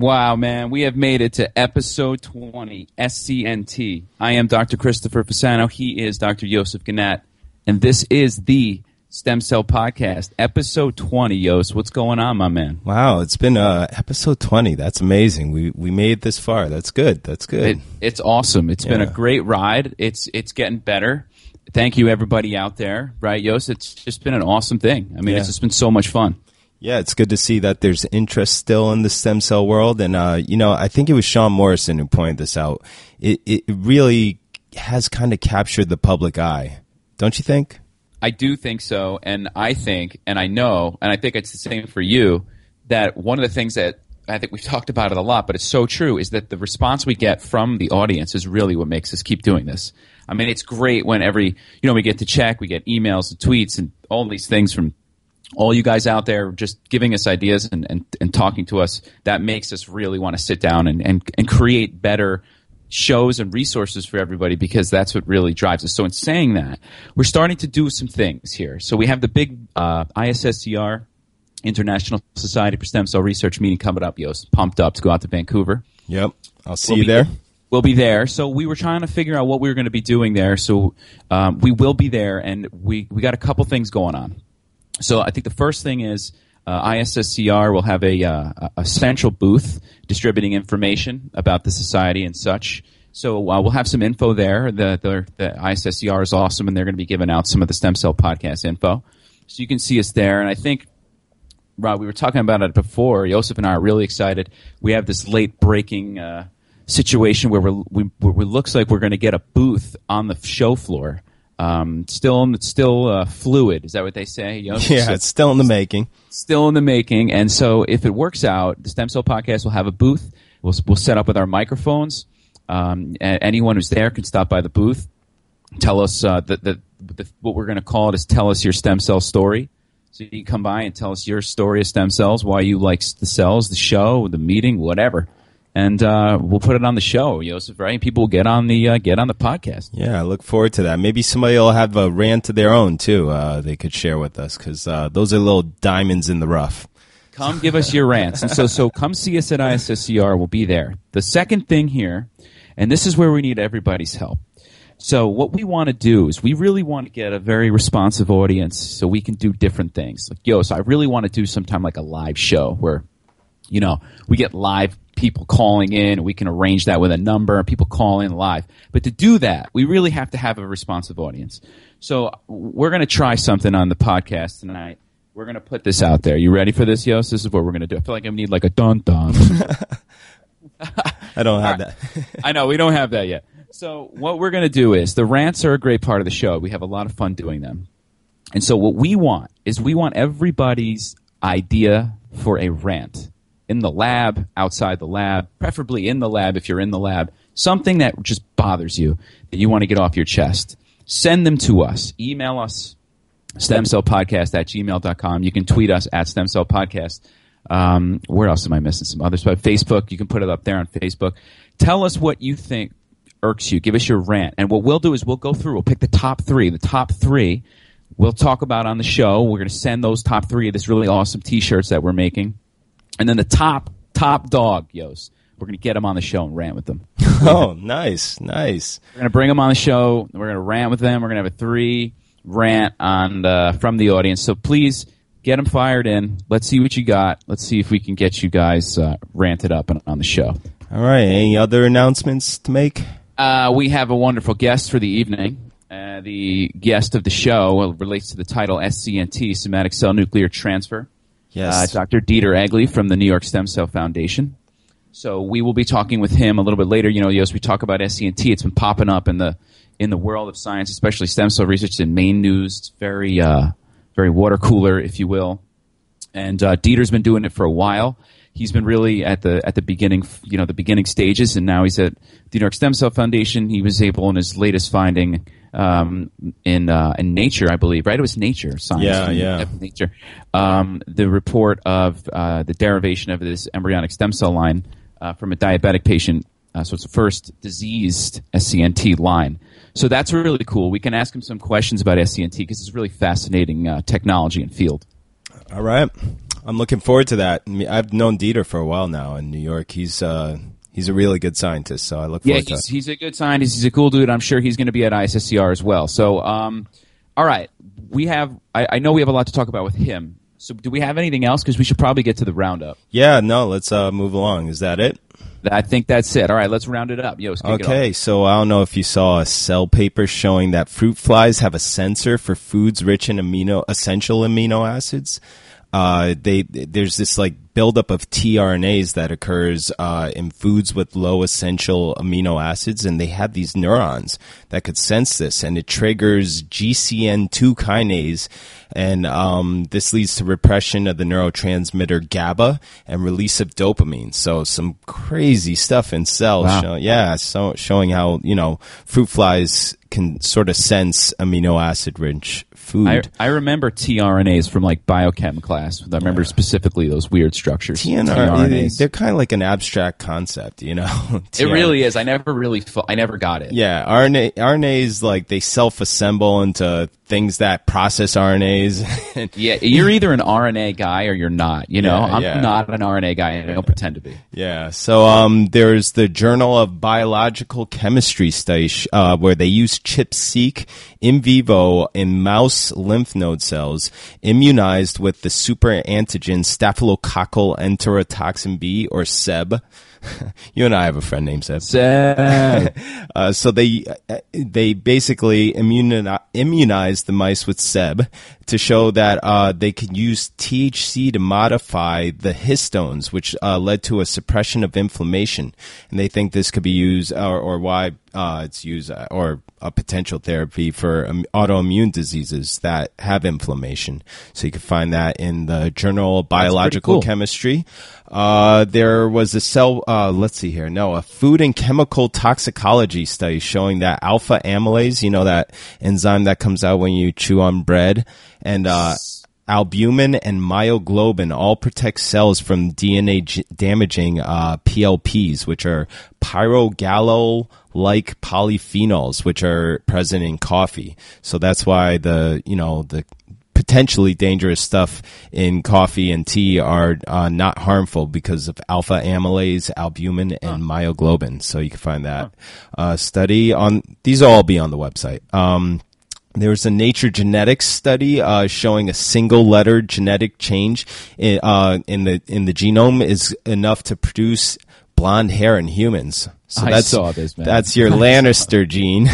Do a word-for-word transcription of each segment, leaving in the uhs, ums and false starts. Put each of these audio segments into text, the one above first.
Wow, man. We have made it to episode twenty, S C N T. I am Doctor Christopher Fasano. He is Doctor Yosef Gannett. And this is the Stem Cell Podcast, episode twenty, Yos. What's going on, my man? Wow, it's been uh, episode twenty. That's amazing. We we made it this far. That's good. That's good. It, it's awesome. It's yeah. been a great ride. It's it's getting better. Thank you, everybody out there. Right, Yos? It's just been an awesome thing. I mean, yeah. it's just been so much fun. Yeah, it's good to see that there's interest still in the stem cell world. And, uh, you know, I think it was Sean Morrison who pointed this out. It, it really has kind of captured the public eye. Don't you think? I do think so. And I think, and I know, and I think it's the same for you, that one of the things that I think we've talked about it a lot, but it's so true, is that the response we get from the audience is really what makes us keep doing this. I mean, it's great when every, you know, we get to check, we get emails and tweets and all these things from all you guys out there just giving us ideas and, and, and talking to us. That makes us really want to sit down and, and, and create better shows and resources for everybody, because that's what really drives us. So in saying that, we're starting to do some things here. So we have the big uh, I S S C R, International Society for Stem Cell Research meeting coming up, Yos. Pumped up to go out to Vancouver. Yep. I'll see we'll you be, there. We'll be there. So we were trying to figure out what we were going to be doing there. So um, we will be there, and we, we got a couple things going on. So I think the first thing is uh, I S S C R will have a, uh, a central booth distributing information about the society and such. So uh, we'll have some info there. The, the, the I S S C R is awesome, and they're going to be giving out some of the Stem Cell Podcast info. So you can see us there. And I think, Rob, we were talking about it before. Yosef and I are really excited. We have this late-breaking uh, situation where we're, we where it looks like we're going to get a booth on the show floor. Um, still, still uh, fluid. Is that what they say? You know, yeah, so, it's still in the making. Still in the making. And so, if it works out, the Stem Cell Podcast will have a booth. We'll we'll set up with our microphones. Um, anyone who's there can stop by the booth. Tell us uh, the, the the what we're going to call it is tell us your stem cell story. So you can come by and tell us your story of stem cells, why you like the cells, the show, the meeting, whatever. And uh, we'll put it on the show, Yosef, right? People will get on the uh, get on the podcast. Yeah, I look forward to that. Maybe somebody will have a rant of their own, too, uh, they could share with us, because uh, those are little diamonds in the rough. Come give us your rants. And so, so come see us at I S S C R. We'll be there. The second thing here, and this is where we need everybody's help. So what we want to do is we really want to get a very responsive audience so we can do different things. Like, yo, so I really want to do sometime like a live show where, you know, we get live people calling in. We can arrange that with a number, and people call in live. But to do that, we really have to have a responsive audience. So we're going to try something on the podcast tonight. We're going to put this out there. You ready for this, Yos? This is what we're going to do. I feel like I need like a dun-dun. I don't have that. I know. We don't have that yet. So what we're going to do is the rants are a great part of the show. We have a lot of fun doing them. And so what we want is we want everybody's idea for a rant. In the lab, outside the lab, preferably in the lab if you're in the lab, something that just bothers you, that you want to get off your chest, send them to us. Email us, stem cell podcast at gmail dot com. You can tweet us at stem cell podcast. Um, where else am I missing? Some others. But Facebook, you can put it up there on Facebook. Tell us what you think irks you. Give us your rant. And what we'll do is we'll go through. We'll pick the top three. The top three we'll talk about on the show. We're going to send those top three of this really awesome T-shirts that we're making. And then the top, top dog, Yos, we're going to get him on the show and rant with them. Oh, nice, nice. We're going to bring him on the show. We're going to rant with them. We're going to have a three rant on the, from the audience. So please get them fired in. Let's see what you got. Let's see if we can get you guys uh, ranted up on, on the show. All right. Any other announcements to make? Uh, we have a wonderful guest for the evening. Uh, the guest of the show well, relates to the title S C N T, Somatic Cell Nuclear Transfer. Yes, uh, Doctor Dieter Egli from the New York Stem Cell Foundation. So we will be talking with him a little bit later. You know, Yos, we talk about S C N T. It's been popping up in the in the world of science, especially stem cell research. It's in main news. It's very, uh, very water cooler, if you will. And uh, Dieter's been doing it for a while. He's been really at the at the beginning, you know, the beginning stages, and now he's at the New York Stem Cell Foundation. He was able in his latest finding um, in uh, in Nature, I believe, right? It was Nature Science. Yeah, yeah. Nature. Um, the report of uh, the derivation of this embryonic stem cell line uh, from a diabetic patient. Uh, so it's the first diseased S C N T line. So that's really cool. We can ask him some questions about S C N T because it's a really fascinating uh, technology and field. All right. I'm looking forward to that. I mean, I've known Dieter for a while now in New York. He's uh, he's a really good scientist, so I look forward yeah, to it. Yeah, he's, he's a good scientist. He's a cool dude. I'm sure he's going to be at I S S C R as well. So, um, all right. We have. I, I know we have a lot to talk about with him. So do we have anything else? Because we should probably get to the roundup. Yeah, no, let's uh, move along. Is that it? I think that's it. All right, let's round it up. Yo, okay, so I don't know if you saw a Cell paper showing that fruit flies have a sensor for foods rich in amino essential amino acids. Uh, they there's this like buildup of tRNAs that occurs uh, in foods with low essential amino acids, and they had these neurons that could sense this, and it triggers G C N two kinase, and um, this leads to repression of the neurotransmitter GABA and release of dopamine. So some crazy stuff in cells. Wow. Show, yeah, so showing how you know fruit flies can sort of sense amino acid rich. Food. I, I remember tRNAs from like biochem class. I remember yeah. specifically those weird structures. T N R, tRNAs. They're kind of like an abstract concept, you know? It really is. I never really, fu- I never got it. Yeah. R N A, R N As, like they self-assemble into things that process R N As. Yeah. You're either an R N A guy or you're not, you know? Yeah, I'm yeah. not an R N A guy and I don't pretend to be. Yeah. So um, there's the Journal of Biological Chemistry study uh, where they use ChIP-seq in vivo in mouse lymph node cells immunized with the superantigen staphylococcal enterotoxin B, or S E B. You and I have a friend named Seb. Seb. uh, so they they basically immuni- immunized the mice with Seb to show that uh, they could use T H C to modify the histones, which uh, led to a suppression of inflammation. And they think this could be used, or, or why uh, it's used, uh, or a potential therapy for um, autoimmune diseases that have inflammation. So you can find that in the Journal of Biological cool. Chemistry. Uh, there was a cell, uh, let's see here. No, a food and chemical toxicology study showing that alpha amylase, you know, that enzyme that comes out when you chew on bread, and, uh, albumin and myoglobin all protect cells from D N A g- damaging uh, P L Ps, which are pyrogallo-like polyphenols, which are present in coffee. So that's why the, you know, the potentially dangerous stuff in coffee and tea are uh, not harmful because of alpha amylase, albumin, and huh. myoglobin. So you can find that huh. uh, study on these. Will all be on the website. Um, there was a Nature Genetics study uh, showing a single-letter genetic change in, uh, in the in the genome is enough to produce blonde hair in humans. So I that's, saw this, man. That's your Lannister gene.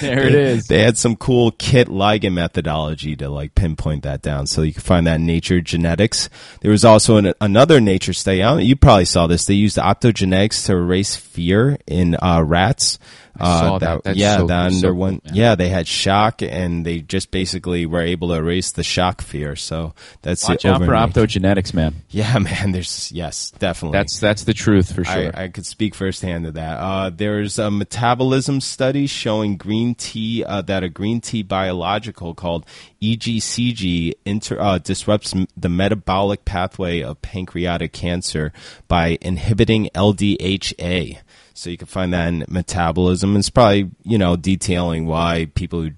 There it is. They had some cool KIT ligand methodology to like pinpoint that down. So you can find that in Nature Genetics. There was also an, another Nature study. I don't, you probably saw this. They used optogenetics to erase fear in uh, rats. I saw uh, that. that. Yeah, so, that so underwent. Cool, yeah, they had shock, and they just basically were able to erase the shock fear. So that's watch it out for optogenetics, man. Yeah, man. There's yes, definitely. That's that's the truth for sure. I, I could speak firsthand of that. Uh, there's a metabolism study showing green tea uh, that a green tea biological called E G C G inter, uh, disrupts m- the metabolic pathway of pancreatic cancer by inhibiting L D H A. So you can find that in metabolism. It's probably, you know, detailing why people who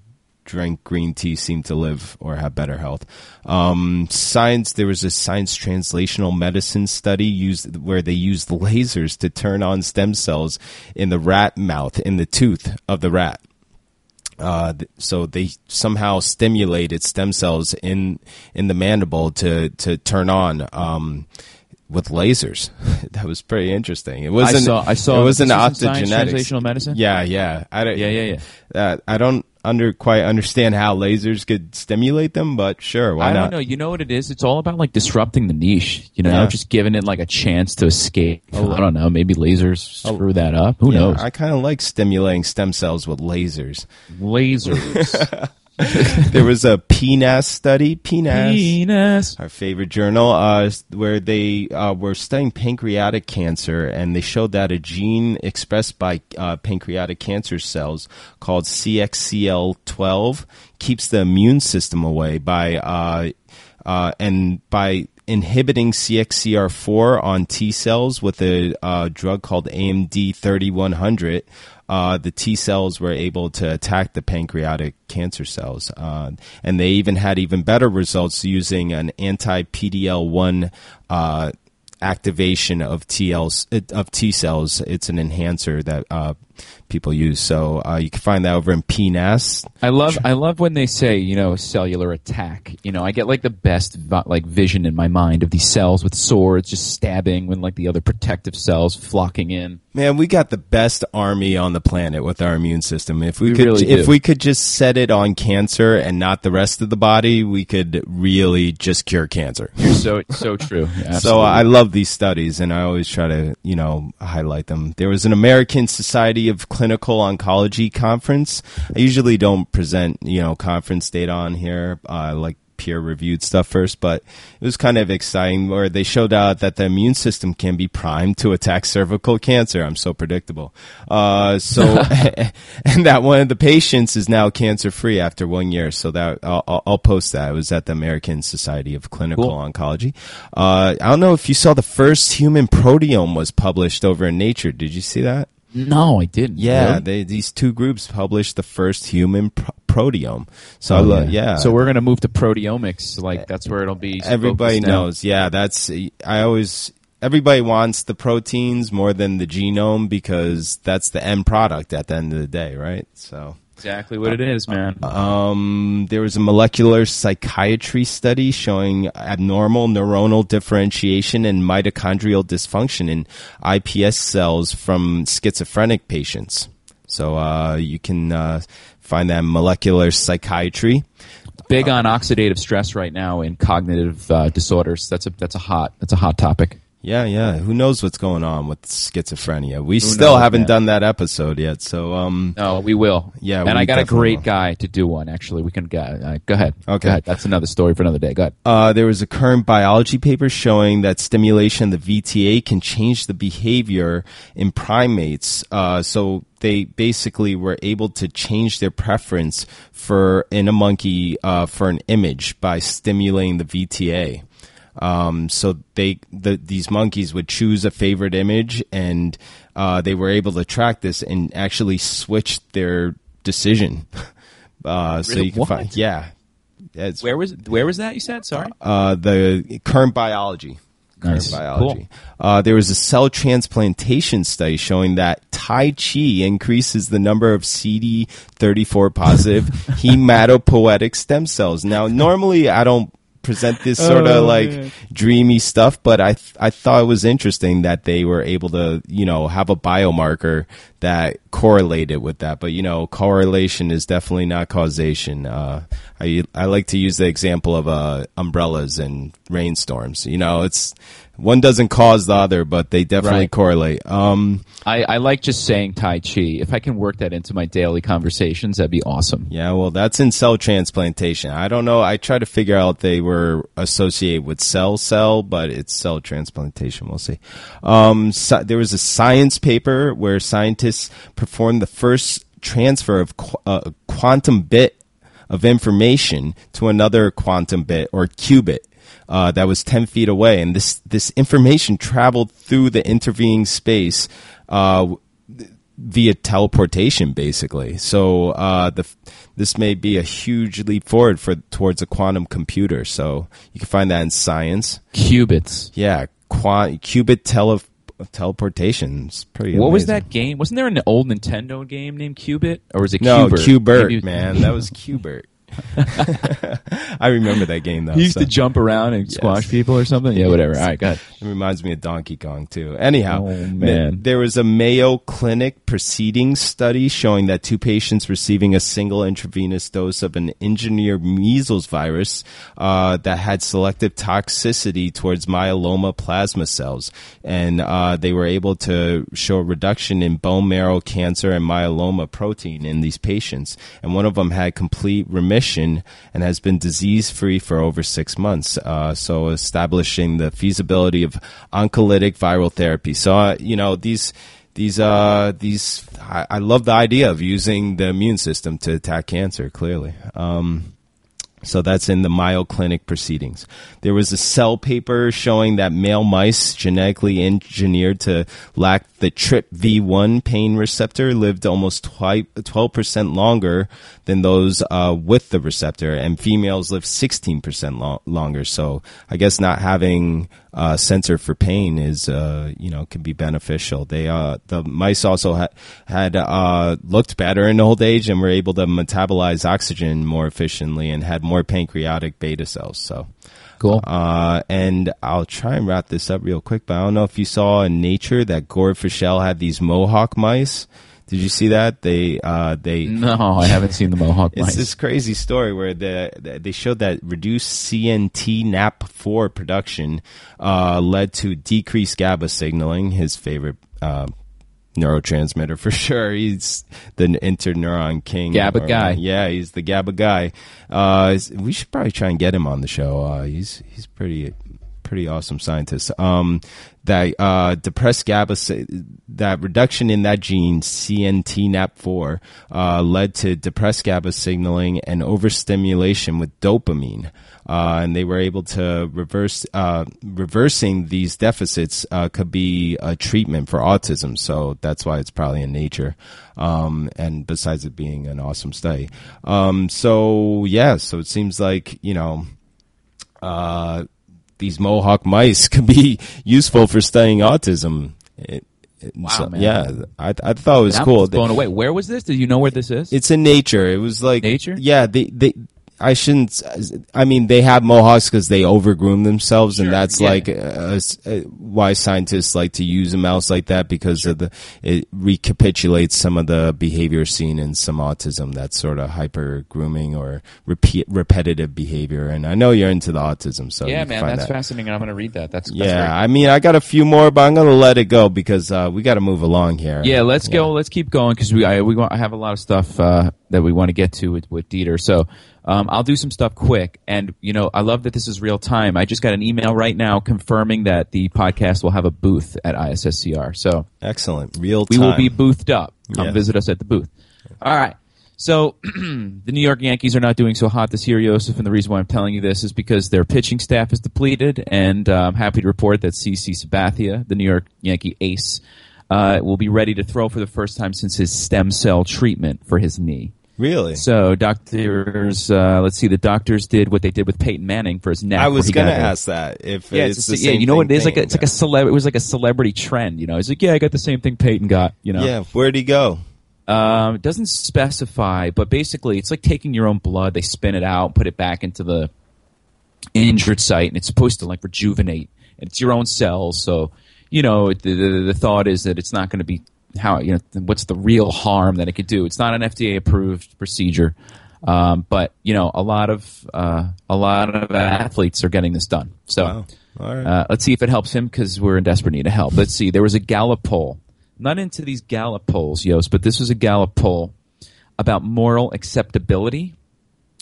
drink green tea seem to live or have better health. Um, science, there was a science translational medicine study used where they used lasers to turn on stem cells in the rat mouth, in the tooth of the rat. Uh, so they somehow stimulated stem cells in in the mandible to, to turn on um with lasers. That was pretty interesting. It wasn't. I saw. I saw it was an optogenetics. Translational medicine. Yeah, yeah. I don't, yeah, yeah, yeah. Uh, I don't under quite understand how lasers could stimulate them, but sure, why not? I don't not? know. You know what it is? It's all about like disrupting the niche. You know, yeah. just giving it like a chance to escape. Oh, I don't know. Maybe lasers screw oh, that up. Who yeah, knows? I kind of like stimulating stem cells with lasers. Lasers. There was a P N A S study, P N A S, P N A S. our favorite journal, uh, where they uh, were studying pancreatic cancer, and they showed that a gene expressed by uh, pancreatic cancer cells called C X C L twelve keeps the immune system away by uh, uh, and by inhibiting C X C R four on T cells with a uh, drug called A M D thirty-one hundred, uh, the T cells were able to attack the pancreatic cancer cells. Uh, and they even had even better results using an anti-P D L one uh, activation of T L of T cells. It's an enhancer that uh, people use. So uh, you can find that over in P N A S. I love I love when they say, you know, cellular attack. You know, I get like the best like vision in my mind of these cells with swords just stabbing when like the other protective cells flocking in. Man, we got the best army on the planet with our immune system. If we, we could really if we could just set it on cancer and not the rest of the body, we could really just cure cancer. You're so so true. Yeah, so I love these studies and I always try to, you know, highlight them. There was an American Society of Clinical Oncology conference. I usually don't present, you know, conference data on here. I uh, like peer-reviewed stuff first, but it was kind of exciting where they showed out that the immune system can be primed to attack cervical cancer. I'm so predictable. Uh, so, and that one of the patients is now cancer-free after one year. So that I'll, I'll post that. It was at the American Society of Clinical cool. Oncology. Uh, I don't know if you saw the first human proteome was published over in Nature. Did you see that? No, I didn't. Yeah, really? they, these two groups published the first human pro- proteome. So, oh, yeah. yeah. So we're going to move to proteomics. Like, that's where it'll be. Everybody knows. Now. Yeah, that's, I always, everybody wants the proteins more than the genome because that's the end product at the end of the day, right? So. Exactly what it is, man. Um, there was a molecular psychiatry study showing abnormal neuronal differentiation and mitochondrial dysfunction in I P S cells from schizophrenic patients. So uh, you can uh, find that in molecular psychiatry. Big on oxidative stress right now in cognitive uh, disorders. That's a that's a hot that's a hot topic. Yeah, yeah. Who knows what's going on with schizophrenia? We Who still haven't that. done that episode yet, so um. No, we will. Yeah, and I got a great will. guy to do one. Actually, we can go. Uh, go ahead. Okay, go ahead. That's another story for another day. Go ahead. Uh, there was a current biology paper showing that stimulation of the V T A can change the behavior in primates. Uh, so. They basically were able to change their preference for in a monkey uh, for an image by stimulating the V T A. Um, so they the, these monkeys would choose a favorite image, and uh, they were able to track this and actually switch their decision. Uh, so you can what? find, yeah. It's, where was where was that you said? Sorry. Uh, the current biology. Nice. Biology. Cool. Uh, there was a cell transplantation study showing that Tai Chi increases the number of C D thirty-four positive hematopoietic stem cells. Now, normally I don't present this sort of oh, like yeah. dreamy stuff, but I th- I thought it was interesting that they were able to, you know, have a biomarker that correlated with that. But, you know, correlation is definitely not causation. Uh, I I like to use the example of uh, umbrellas and rainstorms. You know, it's one doesn't cause the other, but they definitely right. correlate. Um, I, I like just saying Tai Chi. If I can work that into my daily conversations, that'd be awesome. Yeah, well, that's in cell transplantation. I don't know. I try to figure out they were associated with cell cell, but it's cell transplantation. We'll see. Um, so, there was a science paper where scientists performed the first transfer of qu- uh, quantum bit of information to another quantum bit or qubit. Uh, that was ten feet away, and this, this information traveled through the intervening space uh, via teleportation, basically. So uh, the, this may be a huge leap forward for towards a quantum computer. So you can find that in science. Qubits. Yeah, quant, qubit tele, teleportation. It's pretty What amazing. was that game? Wasn't there an old Nintendo game named Qubit? Or was it No, Qbert? Qbert, was- man. That was Qbert. I remember that game though. You used so. to jump around and squash yes. people or something. Yeah, whatever. All right, go ahead. It reminds me of Donkey Kong too. Anyhow, oh, man. There was a Mayo Clinic proceedings study showing that two patients receiving a single intravenous dose of an engineered measles virus uh, that had selective toxicity towards myeloma plasma cells, and uh, they were able to show a reduction in bone marrow cancer and myeloma protein in these patients, and one of them had complete remission and has been disease-free for over six months, uh, so establishing the feasibility of oncolytic viral therapy. So, uh, you know, these, these, uh, these. I, I love the idea of using the immune system to attack cancer, clearly. Um, So that's in the Mayo Clinic proceedings. There was a Cell paper showing that male mice genetically engineered to lack the T R P V one pain receptor lived almost twelve percent longer than those uh, with the receptor, and females lived sixteen percent lo- longer. So I guess not having a sensor for pain is, uh, you know, can be beneficial. They uh, the mice also ha- had uh, looked better in old age and were able to metabolize oxygen more efficiently and had more pancreatic beta cells. So cool. Uh, and I'll try and wrap this up real quick, but I don't know if you saw in Nature that Gore Fischel had these Mohawk mice. Did you see that? They uh, they no, I haven't seen the Mohawk mice. It's this crazy story where the they showed that reduced C N T N A P four production uh, led to decreased GABA signaling, his favorite uh, neurotransmitter for sure. He's the interneuron king. GABA or, guy. Yeah, he's the GABA guy. Uh, we should probably try and get him on the show. Uh, he's he's pretty pretty awesome scientist. Um, that uh, depressed GABA, that reduction in that gene C N T N A P four uh, led to depressed GABA signaling and overstimulation with dopamine. Uh, and they were able to reverse uh, reversing these deficits uh, could be a treatment for autism. So that's why it's probably in Nature. Um, and besides it being an awesome study, um, so yeah, so it seems like you know. Uh, These Mohawk mice could be useful for studying autism. It, it, wow, so, man. Yeah, I, I thought it was now cool. Blown away. Where was this? Do you know where this is? It's in Nature. It was like Nature. Yeah, they, they I shouldn't. I mean, they have Mohawks because they overgroom themselves, sure, and that's yeah. like uh, uh, why scientists like to use a mouse like that because sure. of the it recapitulates some of the behavior seen in some autism. That's sort of hyper grooming or repeat repetitive behavior. And I know you're into the autism, so yeah, man, that's that. fascinating. I'm going to read that. That's, that's yeah. Great. I mean, I got a few more, but I'm going to let it go because uh, we got to move along here. Yeah, let's yeah. go. Let's keep going because we I, we want, I have a lot of stuff uh, that we want to get to with, with Dieter. So. Um, I'll do some stuff quick, and you know I love that this is real time. I just got an email right now confirming that the podcast will have a booth at I S S C R. So excellent, real time. We will be boothed up. Come yeah. visit us at the booth. All right. So the New York Yankees are not doing so hot this year, Yosef, and the reason why I'm telling you this is because their pitching staff is depleted, and uh, I'm happy to report that C C Sabathia, the New York Yankee ace, uh, will be ready to throw for the first time since his stem cell treatment for his knee. Really? So doctors, uh, let's see, the doctors did what they did with Peyton Manning for his neck. I was going to ask that. If yeah, it's, it's the same yeah, you know what it is? Like a, it's like a celeb. It was like a celebrity trend. You know, it's like yeah, I got the same thing Peyton got. You know, yeah. Where'd he go? Um, it doesn't specify, but basically, it's like taking your own blood. They spin it out, put it back into the injured site, and it's supposed to like rejuvenate. And it's your own cells, so you know the the, the thought is that it's not going to be. How you know what's the real harm that it could do? It's not an F D A approved procedure, um, but you know a lot of uh, a lot of athletes are getting this done. So wow. All right. uh, let's see if it helps him because we're in desperate need of help. Let's see. There was a Gallup poll. Not into these Gallup polls, Yost, but this was a Gallup poll about moral acceptability.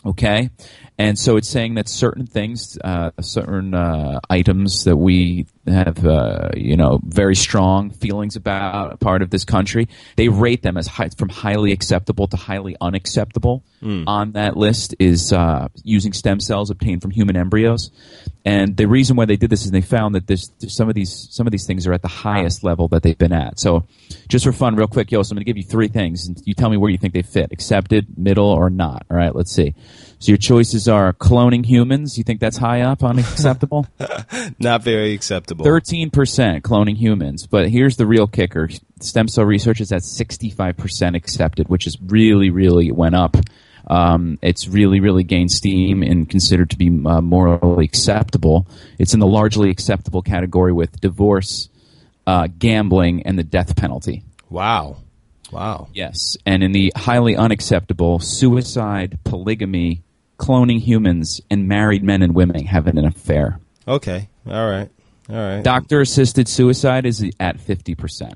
Okay, and so it's saying that certain things, uh, certain uh, items that we have, uh, you know, very strong feelings about, part of this country, they rate them as high, from highly acceptable to highly unacceptable. Mm. On that list is uh, using stem cells obtained from human embryos, and the reason why they did this is they found that this some of these some of these things are at the highest level that they've been at. So, just for fun, real quick, yo, so I'm going to give you three things, and you tell me where you think they fit: accepted, middle, or not. All right, let's see. So your choices are cloning humans. You think that's high up on acceptable? Not very acceptable. thirteen percent cloning humans. But here's the real kicker. Stem cell research is at sixty-five percent accepted, which is really, really went up. Um, it's really, really gained steam and considered to be uh, morally acceptable. It's in the largely acceptable category with divorce, uh, gambling, and the death penalty. Wow. Wow. Yes. And in the highly unacceptable, suicide, polygamy, cloning humans, and married men and women having an affair. Okay. All right. All right. Doctor-assisted suicide is at fifty percent.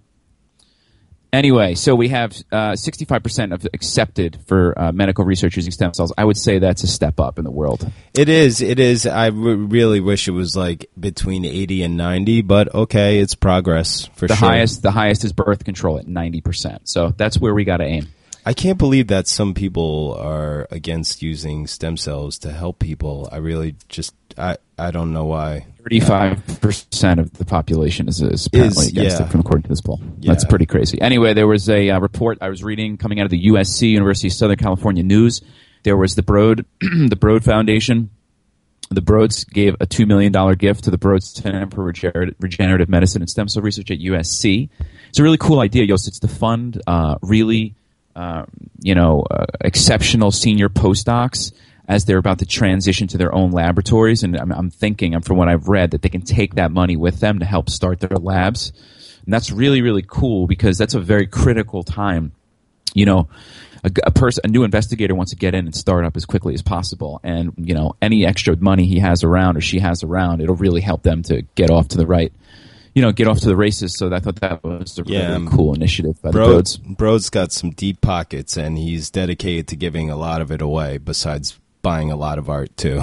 Anyway, so we have uh, sixty-five percent of accepted for uh, medical research using stem cells. I would say that's a step up in the world. It is. It is. I w- really wish it was like between eighty and ninety, but okay, it's progress for the sure. Highest, the highest is birth control at ninety percent. So that's where we got to aim. I can't believe that some people are against using stem cells to help people. I really just, I, I don't know why. thirty-five percent of the population is, is apparently is, against yeah. it, according to this poll. Yeah. That's pretty crazy. Anyway, there was a uh, report I was reading coming out of the U S C, University of Southern California News. There was the Broad, the Broad Foundation. The Broads gave a two million dollars gift to the Broad Center for Regenerative Medicine and Stem Cell Research at U S C. It's a really cool idea, Yos. It's to fund uh, really, uh, you know, uh, exceptional senior postdocs as they're about to transition to their own laboratories. And I'm, I'm thinking, from what I've read, that they can take that money with them to help start their labs. And that's really, really cool because that's a very critical time. You know, a, a person, a new investigator wants to get in and start up as quickly as possible. And, you know, any extra money he has around or she has around, it'll really help them to get off to the right, you know, get off to the races. So I thought that was a really yeah, um, cool initiative by Bro, the Broads. Broad's got some deep pockets, and he's dedicated to giving a lot of it away besides buying a lot of art, too.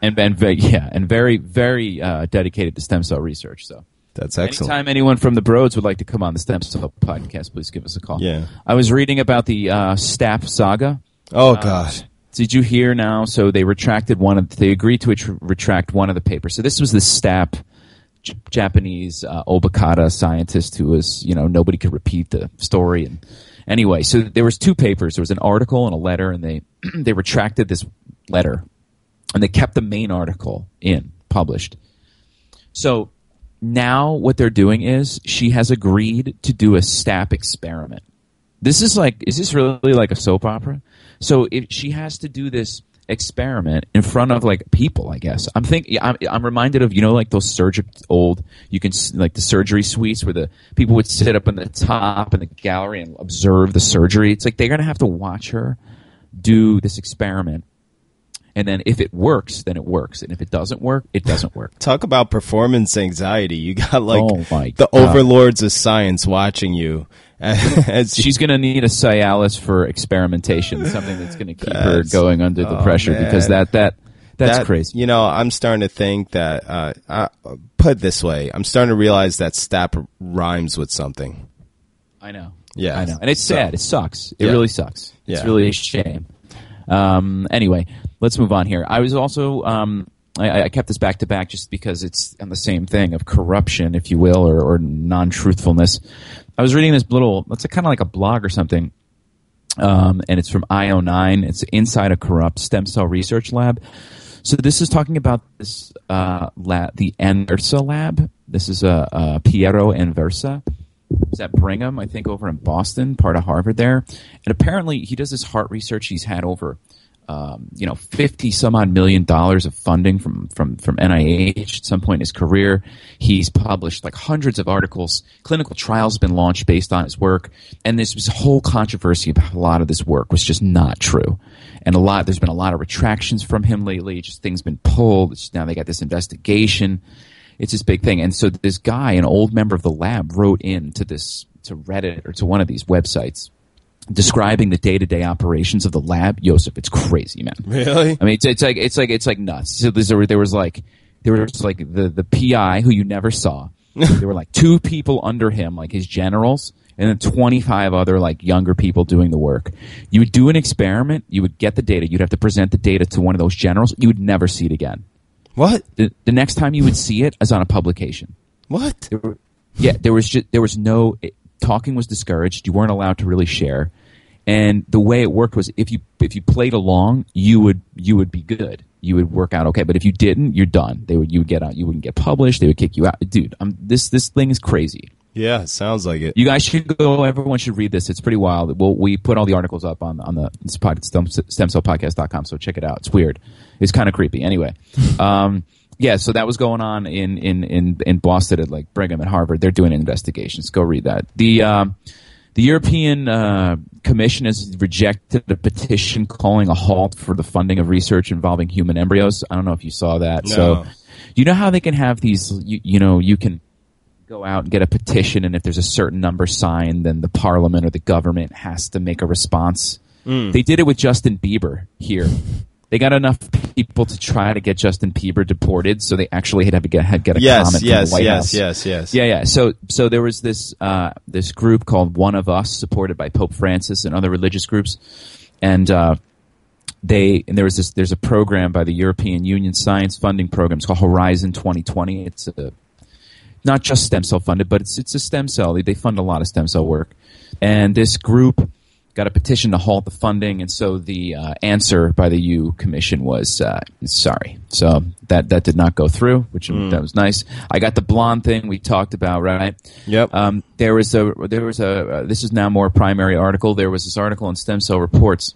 and, and yeah, and very, very uh, dedicated to stem cell research, so. That's excellent. Anytime anyone from the Broads would like to come on the Stem Cell podcast, please give us a call. Yeah. I was reading about the uh, S T A P saga. Oh, uh, gosh. Did you hear now? So they retracted one of – they agreed to tr- retract one of the papers. So this was the S T A P, J- Japanese uh, Obakata scientist who was – you know, nobody could repeat the story. And anyway, so there was two papers. There was an article and a letter, and they they retracted this letter, and they kept the main article in, published. So – now what they're doing is she has agreed to do a S T A P experiment. This is like, is this really like a soap opera? So if she has to do this experiment in front of like people, I guess. I'm thinking, I'm, I'm reminded of, you know, like those surgical old, you can like the surgery suites where the people would sit up in the top in the gallery and observe the surgery. It's like they're going to have to watch her do this experiment. And then if it works, then it works. And if it doesn't work, it doesn't work. Talk about performance anxiety. You got like oh the God. overlords of science watching you. As she's going to need a Cialis for experimentation, something that's going to keep her going under the oh pressure man. because that, that that's that, crazy. You know, I'm starting to think that, uh, I, put it this way, I'm starting to realize that S T A P rhymes with something. I know. Yeah. I know. And it's so sad. It sucks. It yeah. really sucks. It's yeah. really a shame. Um, anyway, let's move on here. I was also um, I, I kept this back to back just because it's on the same thing of corruption, if you will, or, or non-truthfulness. I was reading this little, it's kind of like a blog or something, um, and it's from I O nine. It's Inside a Corrupt Stem Cell Research Lab. So this is talking about this uh, lab, the Anversa lab. This is uh, uh, Piero Anversa. He's at Brigham, I think, over in Boston, part of Harvard there. And apparently he does this heart research. He's had over, um, you know, fifty some odd million dollars of funding from, from, from N I H at some point in his career. He's published like hundreds of articles. Clinical trials have been launched based on his work. And this was a whole controversy about a lot of this work was just not true. And a lot, there's been a lot of retractions from him lately. Just things been pulled. It's, now they got this investigation. It's this big thing. And so this guy, an old member of the lab, wrote in to this, to Reddit or to one of these websites describing the day-to-day operations of the lab. Yosef, it's crazy, man. Really? I mean, it's, it's like, it's like, it's like nuts. So there was like, there was like the, the P I who you never saw. There were like two people under him, like his generals, and then twenty-five other like younger people doing the work. You would do an experiment. You would get the data. You'd have to present the data to one of those generals. You would never see it again. What? The, the next time you would see it is on a publication. What? There were, yeah, there was just, there was no it, talking was discouraged. You weren't allowed to really share, and the way it worked was if you if you played along, you would you would be good. You would work out okay. But if you didn't, you're done. They would you would get out. You wouldn't get published. They would kick you out. Dude, I'm, this this thing is crazy. Yeah, sounds like it. You guys should go. Everyone should read this. It's pretty wild. Well, we put all the articles up on on the stem cell podcast dot com, so check it out. It's weird. It's kind of creepy. Anyway, um, yeah. So that was going on in in in in Boston at like Brigham and Harvard. They're doing investigations. Go read that. The um, the European uh, Commission has rejected a petition calling a halt for the funding of research involving human embryos. I don't know if you saw that. No. So you know how they can have these. You, you know you can. Go out and get a petition, and if there's a certain number signed, then the parliament or the government has to make a response. Mm. They did it with Justin Bieber here. They got enough people to try to get Justin Bieber deported, so they actually had to get, had to get a yes, comment yes, from the White yes, House. Yes, yes, yes, yes. Yeah, yeah. So, so there was this uh, this group called One of Us, supported by Pope Francis and other religious groups, and uh, they and there was this. There's a program by the European Union science funding program. It's called Horizon twenty twenty. It's a, not just stem cell funded, but it's it's a stem cell. They fund a lot of stem cell work, and this group got a petition to halt the funding, and so the uh, answer by the E U Commission was uh, sorry. So that, that did not go through, which mm. that was nice. I got the blonde thing we talked about, right? Yep. Um, there was a there was a uh, this is now more a primary article. There was this article in Stem Cell Reports.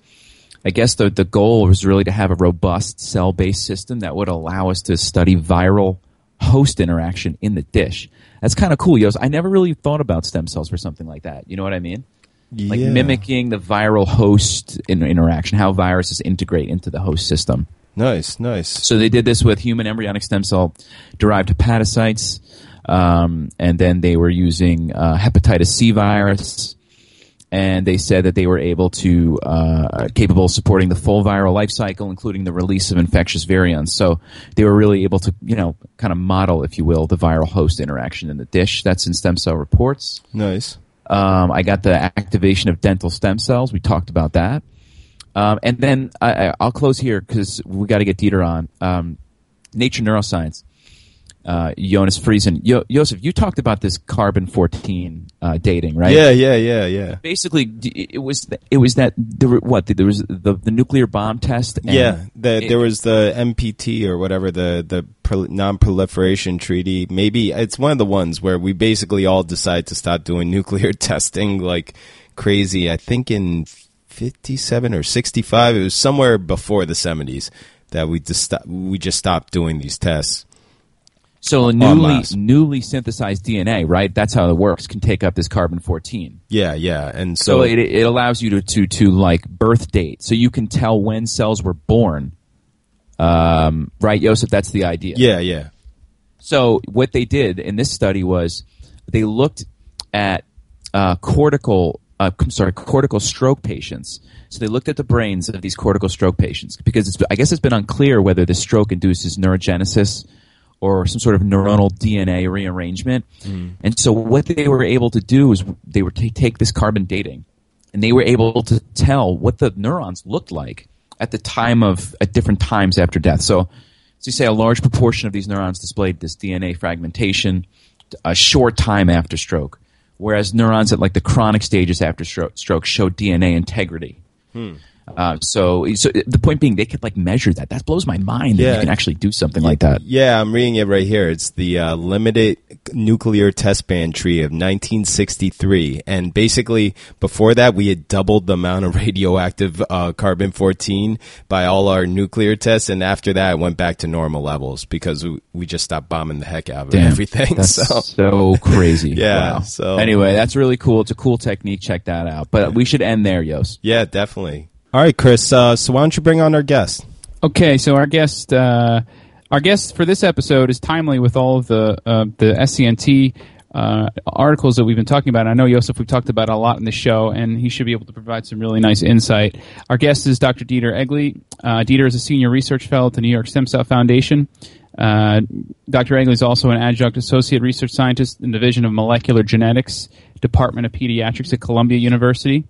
I guess the the goal was really to have a robust cell based system that would allow us to study viral host interaction in the dish. That's kind of cool, Yos. I never really thought about stem cells for something like that. You know what I mean? Like yeah. mimicking the viral host in- interaction, how viruses integrate into the host system. Nice, nice. So they did this with human embryonic stem cell-derived hepatocytes, um, and then they were using uh, hepatitis C virus, and they said that they were able to, uh, capable of supporting the full viral life cycle, including the release of infectious variants. So they were really able to, you know, kind of model, if you will, the viral host interaction in the dish. That's in Stem Cell Reports. Nice. Um, I got the activation of dental stem cells. We talked about that. Um, and then I, I, I'll close here because we got to get Dieter on. Um, Nature Neuroscience, uh, Jonas Friesen. Yo- Yosef, you talked about this carbon fourteen uh, dating, right? Yeah, yeah, yeah, yeah. Basically, it was it was that there were, what there was the, the nuclear bomb test. And yeah, the, it, there was the M P T or whatever, the the non-proliferation treaty. Maybe it's one of the ones where we basically all decide to stop doing nuclear testing like crazy. I think in fifty-seven or sixty-five, it was somewhere before the seventies that we just stop, we just stopped doing these tests. So a newly newly synthesized D N A, right? That's how it works. Can take up this carbon fourteen. Yeah, yeah, and so, so it it allows you to, to to like birth date, so you can tell when cells were born. Um, right, Yosef? That's the idea. Yeah, yeah. So what they did in this study was they looked at uh, cortical. Uh, I'm sorry, cortical stroke patients. So they looked at the brains of these cortical stroke patients because it's, I guess it's been unclear whether the stroke induces neurogenesis or some sort of neuronal D N A rearrangement. Mm. And so what they were able to do is they were t- take this carbon dating, and they were able to tell what the neurons looked like at the time of – at different times after death. So as you say, a large proportion of these neurons displayed this D N A fragmentation a short time after stroke, whereas neurons at like the chronic stages after stroke, stroke showed D N A integrity. Hmm. Uh, so, so the point being, they could like measure that. That blows my mind. Yeah. That you can actually do something yeah, like that. Yeah, I'm reading it right here. It's the uh, limited nuclear test ban treaty of nineteen sixty-three, and basically before that, we had doubled the amount of radioactive uh, carbon fourteen by all our nuclear tests, and after that, it went back to normal levels because we, we just stopped bombing the heck out of Damn, everything. That's so, so crazy. Yeah. Wow. So anyway, that's really cool. It's a cool technique. Check that out. But we should end there, Yost. Yeah, definitely. All right, Chris. Uh, so why don't you bring on our guest? Okay, so our guest, uh, our guest for this episode is timely with all of the uh, the S C N T uh, articles that we've been talking about. And I know Yosef, we've talked about it a lot in the show, and he should be able to provide some really nice insight. Our guest is Doctor Dieter Egli. Uh, Dieter is a senior research fellow at the New York Stem Cell Foundation. Uh, Doctor Egli is also an adjunct associate research scientist in the Division of Molecular Genetics, Department of Pediatrics at Columbia University.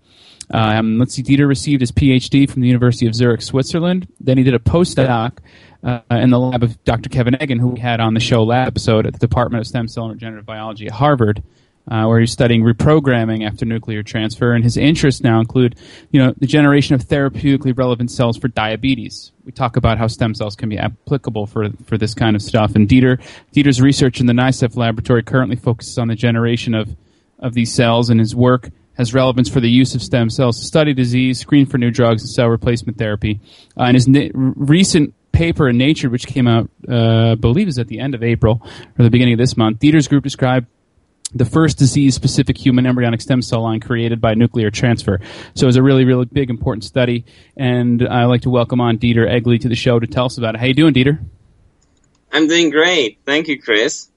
Um, let's see, Dieter received his P H D from the University of Zurich, Switzerland. Then he did a postdoc uh, in the lab of Doctor Kevin Eggan, who we had on the show last episode, at the Department of Stem Cell and Regenerative Biology at Harvard, uh, where he's studying reprogramming after nuclear transfer. And his interests now include, you know, the generation of therapeutically relevant cells for diabetes. We talk about how stem cells can be applicable for, for this kind of stuff. And Dieter, Dieter's research in the N I C E F laboratory currently focuses on the generation of, of these cells, and his work has relevance for the use of stem cells to study disease, screen for new drugs, and cell replacement therapy. Uh, and his na- recent paper in Nature, which came out, uh, I believe is at the end of April or the beginning of this month, Dieter's group described the first disease-specific human embryonic stem cell line created by nuclear transfer. So it's a really, really big, important study. And I'd like to welcome on Dieter Egli to the show to tell us about it. How you doing, Dieter? I'm doing great. Thank you, Chris.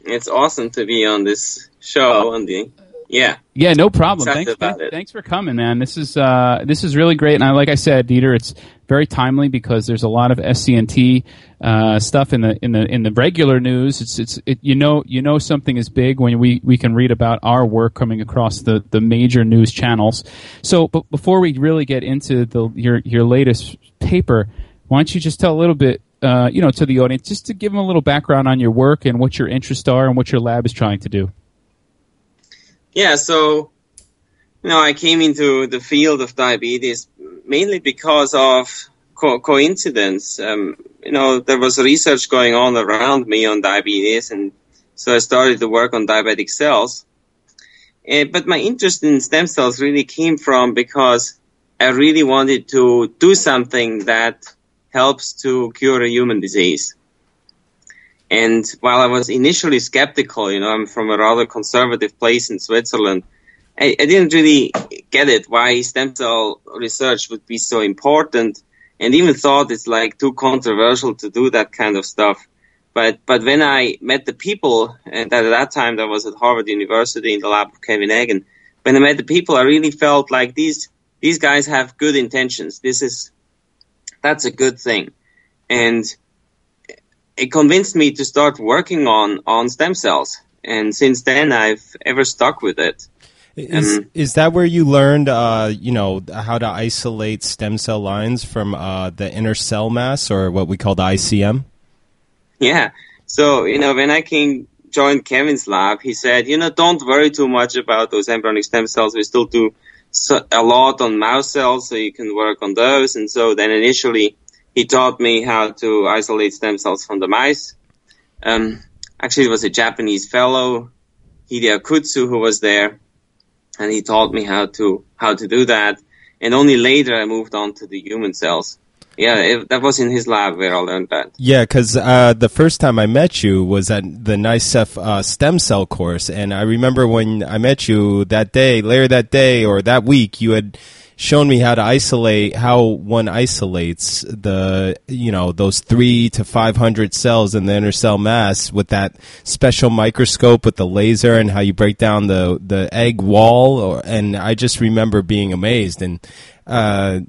It's awesome to be on this show, on the Yeah. Yeah, no problem. Thanks, thanks, thanks for coming, man. This is uh, this is really great. And I, like I said, Dieter, it's very timely because there's a lot of S C N T uh, stuff in the in the in the regular news. It's it's it, you know you know something is big when we, we can read about our work coming across the, the major news channels. So, but before we really get into the your your latest paper, why don't you just tell a little bit, uh, you know, to the audience, just to give them a little background on your work and what your interests are and what your lab is trying to do. Yeah, so, you know, I came into the field of diabetes mainly because of co- coincidence. Um, you know, there was research going on around me on diabetes, and so I started to work on diabetic cells. Uh, but my interest in stem cells really came from because I really wanted to do something that helps to cure a human disease. And while I was initially skeptical, you know, I'm from a rather conservative place in Switzerland, I, I didn't really get it, why stem cell research would be so important, and even thought it's like too controversial to do that kind of stuff. But but when I met the people, and at that time I was at Harvard University in the lab of Kevin Eggan, when I met the people, I really felt like these these guys have good intentions. This is, that's a good thing. And it convinced me to start working on, on stem cells. And since then, I've ever stuck with it. Is, um, is that where you learned, uh, you know, how to isolate stem cell lines from uh, the inner cell mass, or what we call the I C M? Yeah. So, you know, when I came, joined Kevin's lab, he said, you know, don't worry too much about those embryonic stem cells. We still do so, a lot on mouse cells, so you can work on those. And so then initially, he taught me how to isolate stem cells from the mice. Um, actually, it was a Japanese fellow, Hideo Kutsu, who was there, and he taught me how to how to do that. And only later I moved on to the human cells. Yeah, it, that was in his lab where I learned that. Yeah, because uh, the first time I met you was at the NICEF uh, stem cell course, and I remember when I met you that day, later that day or that week, you had shown me how to isolate, how one isolates the, you know, those three to five hundred cells in the inner cell mass with that special microscope with the laser, and how you break down the, the egg wall. Or, and I just remember being amazed, and uh,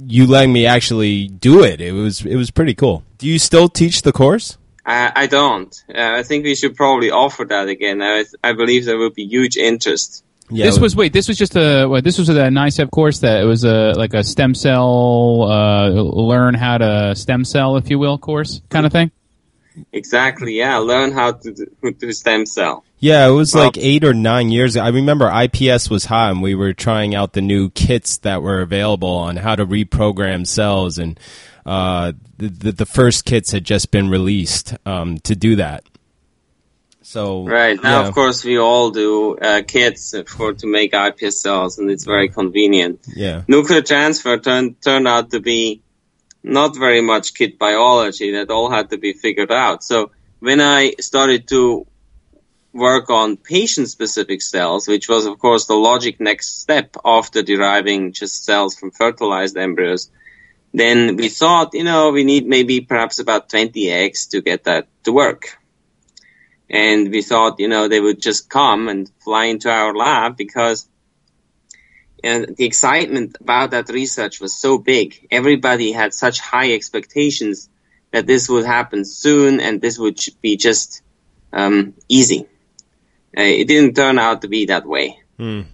you letting me actually do it. It was it was pretty cool. Do you still teach the course? I, I don't. Uh, I think we should probably offer that again. I I believe there will be huge interest. Yeah, this was wait. This was just a well, this was a NICEF course that it was a like a stem cell uh, learn how to stem cell, if you will, course kind of thing. Exactly. Yeah, learn how to do, do stem cell. Yeah, it was well, like eight or nine years ago. I remember I P S was hot, and we were trying out the new kits that were available on how to reprogram cells, and uh, the the first kits had just been released um, to do that. So, right now, yeah. Of course, we all do uh, kits for to make iPS cells, and it's very convenient. Yeah, nuclear transfer turned turned out to be not very much kit biology. That all had to be figured out. So when I started to work on patient-specific cells, which was, of course, the logic next step after deriving just cells from fertilized embryos, then we thought, you know, we need maybe perhaps about twenty eggs to get that to work. And we thought, you know, they would just come and fly into our lab because and the excitement about that research was so big. Everybody had such high expectations that this would happen soon and this would be just um, easy. Uh, it didn't turn out to be that way. Mm.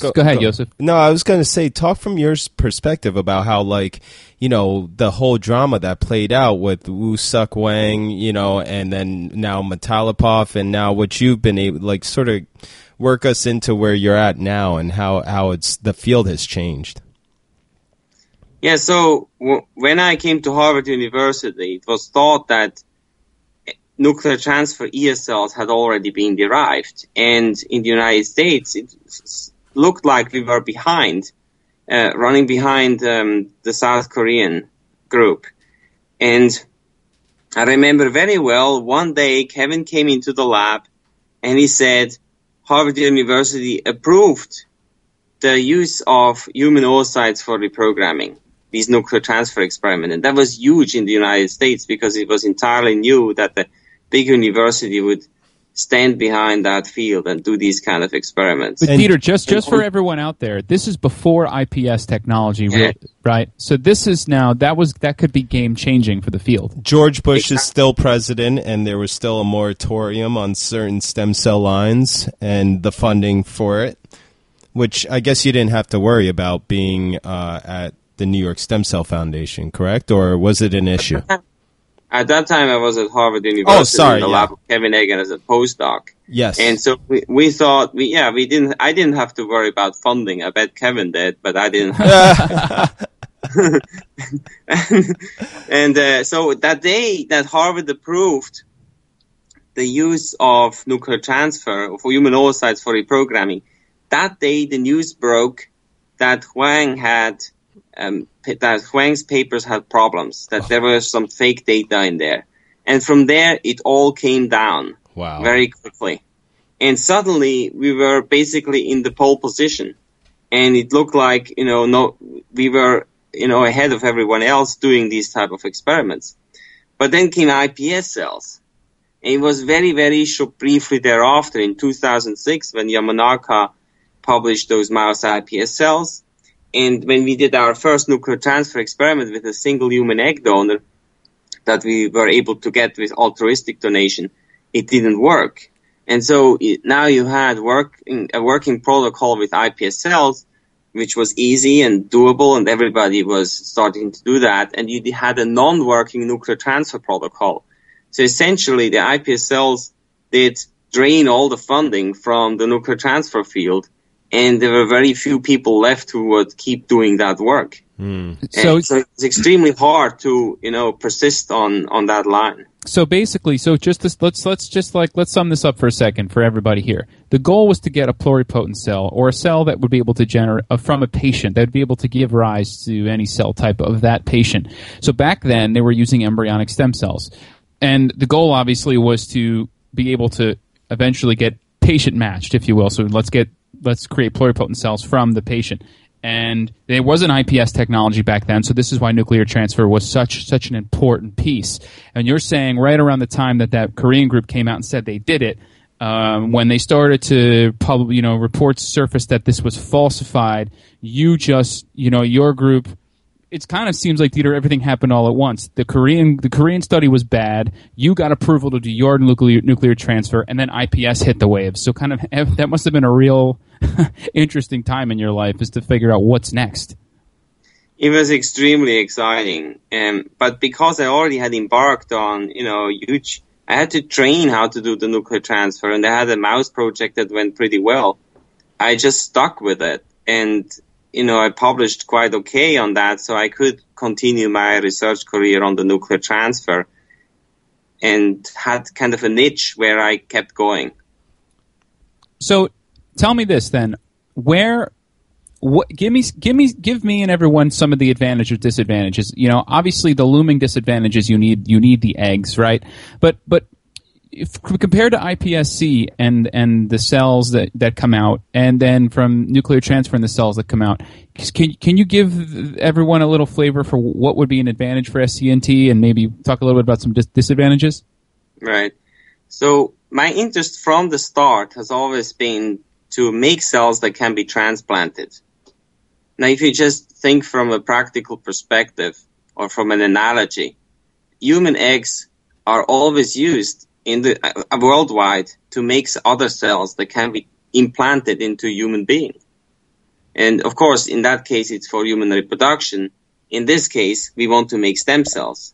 Go, go ahead, go. Yosef. No, I was going to say, talk from your perspective about how, like, you know, the whole drama that played out with Wu Suk Wang, you know, and then now Mitalipov, and now what you've been able, like, sort of work us into where you're at now and how, how it's the field has changed. Yeah, so w- when I came to Harvard University, it was thought that nuclear transfer E S cells had already been derived. And in the United States, it's looked like we were behind, uh, running behind um, the South Korean group. And I remember very well, one day Kevin came into the lab and he said, Harvard University approved the use of human oocytes for reprogramming, these nuclear transfer experiments. And that was huge in the United States because it was entirely new that the big university would stand behind that field and do these kind of experiments. But Dieter, just, just for everyone out there, this is before I P S technology, yeah. right? So this is now, that was that could be game-changing for the field. George Bush exactly. is still president, and there was still a moratorium on certain stem cell lines and the funding for it, which I guess you didn't have to worry about being uh, at the New York Stem Cell Foundation, correct? Or was it an issue? At that time, I was at Harvard University oh, sorry, in the yeah. lab of Kevin Eggan as a postdoc. Yes. And so we, we thought, we, yeah, we didn't. I didn't have to worry about funding. I bet Kevin did, but I didn't have to. and and uh, so that day that Harvard approved the use of nuclear transfer for human oocytes for reprogramming, that day the news broke that Huang had... Um, that Huang's papers had problems, that oh. there was some fake data in there. And from there, it all came down wow. very quickly. And suddenly, we were basically in the pole position. And it looked like, you know, no, we were, you know, ahead of everyone else doing these type of experiments. But then came iPS cells. And it was very, very short, briefly thereafter, in two thousand six, when Yamanaka published those mouse iPS cells. And when we did our first nuclear transfer experiment with a single human egg donor that we were able to get with altruistic donation, it didn't work. And so it, now you had work in, a working protocol with iPS cells, which was easy and doable, and everybody was starting to do that. And you had a non-working nuclear transfer protocol. So essentially, the iPS cells did drain all the funding from the nuclear transfer field. And there were very few people left who would keep doing that work. Mm. So, so it's extremely hard to, you know, persist on, on that line. So basically, so just this, let's let's just like let's sum this up for a second for everybody here. The goal was to get a pluripotent cell, or a cell that would be able to generate uh, from a patient that would be able to give rise to any cell type of that patient. So back then, they were using embryonic stem cells, and the goal obviously was to be able to eventually get patient matched, if you will. So let's get Let's create pluripotent cells from the patient. And there was an I P S technology back then, so this is why nuclear transfer was such such an important piece. And you're saying right around the time that that Korean group came out and said they did it, um, when they started to publish, you know, reports surfaced that this was falsified, you just, you know, your group... It kind of seems like, Dieter, everything happened all at once. The Korean the Korean study was bad. You got approval to do your nuclear, nuclear transfer, and then I P S hit the waves. So kind of that must have been a real interesting time in your life, is to figure out what's next. It was extremely exciting. Um, but because I already had embarked on, you know, huge, I had to train how to do the nuclear transfer, and I had a mouse project that went pretty well. I just stuck with it, and... You know, I published quite okay on that, so I could continue my research career on the nuclear transfer and had kind of a niche where I kept going. So tell me this then, where, what, give me, give me, give me and everyone some of the advantages, disadvantages. You know, obviously the looming disadvantages, you need, you need the eggs, right? But, but, if compared to iPSC and, and the cells that, that come out, and then from nuclear transfer and the cells that come out, can can you give everyone a little flavor for what would be an advantage for S C N T, and maybe talk a little bit about some dis- disadvantages? Right. So my interest from the start has always been to make cells that can be transplanted. Now, if you just think from a practical perspective or from an analogy, human eggs are always used in the uh, worldwide to make other cells that can be implanted into human being. And of course, in that case, it's for human reproduction. In this case, we want to make stem cells.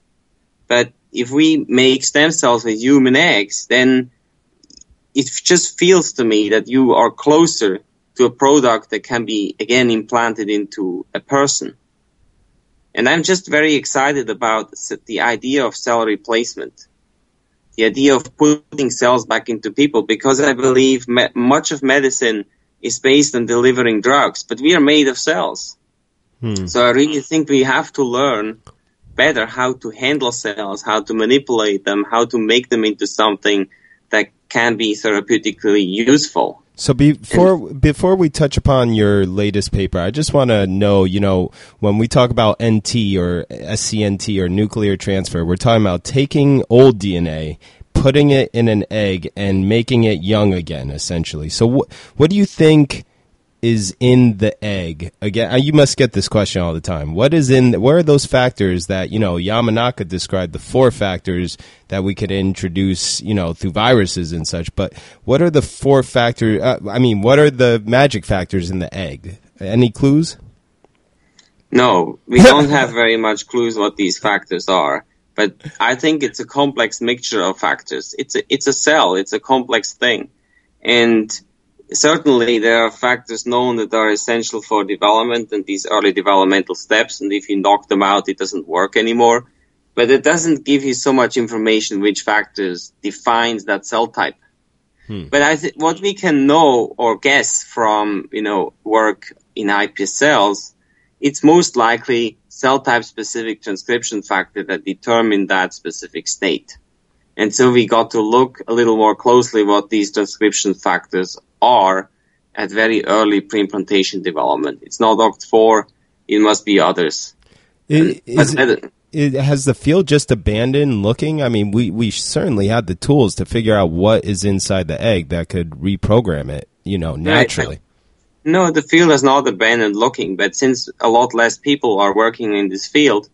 But if we make stem cells with human eggs, then it just feels to me that you are closer to a product that can be, again, implanted into a person. And I'm just very excited about the idea of cell replacement. The idea of putting cells back into people, because I believe me- much of medicine is based on delivering drugs, but we are made of cells. Hmm. So I really think we have to learn better how to handle cells, how to manipulate them, how to make them into something that can be therapeutically useful. So before before we touch upon your latest paper, I just want to know, you know, when we talk about N T or S C N T or nuclear transfer, we're talking about taking old D N A, putting it in an egg and making it young again, essentially. So what what do you think is in the egg? Again, you must get this question all the time. What is in, where are those factors that, you know, Yamanaka described the four factors that we could introduce, you know, through viruses and such, but what are the four factors, uh, I mean, what are the magic factors in the egg? Any clues? No, we don't have very much clues what these factors are, but I think it's a complex mixture of factors. It's a, it's a cell, it's a complex thing, and certainly, there are factors known that are essential for development and these early developmental steps, and if you knock them out, it doesn't work anymore. But it doesn't give you so much information which factors defines that cell type. Hmm. But I th- what we can know or guess from, you know, work in iPS cells, it's most likely cell type-specific transcription factor that determine that specific state. And so we got to look a little more closely what these transcription factors are at very early pre-implantation development. It's not O C T four, it must be others. It, is it, it, has the field just abandoned looking? I mean, we, we certainly had the tools to figure out what is inside the egg that could reprogram it, you know, naturally. Right. No, the field has not abandoned looking, but since a lot less people are working in this field,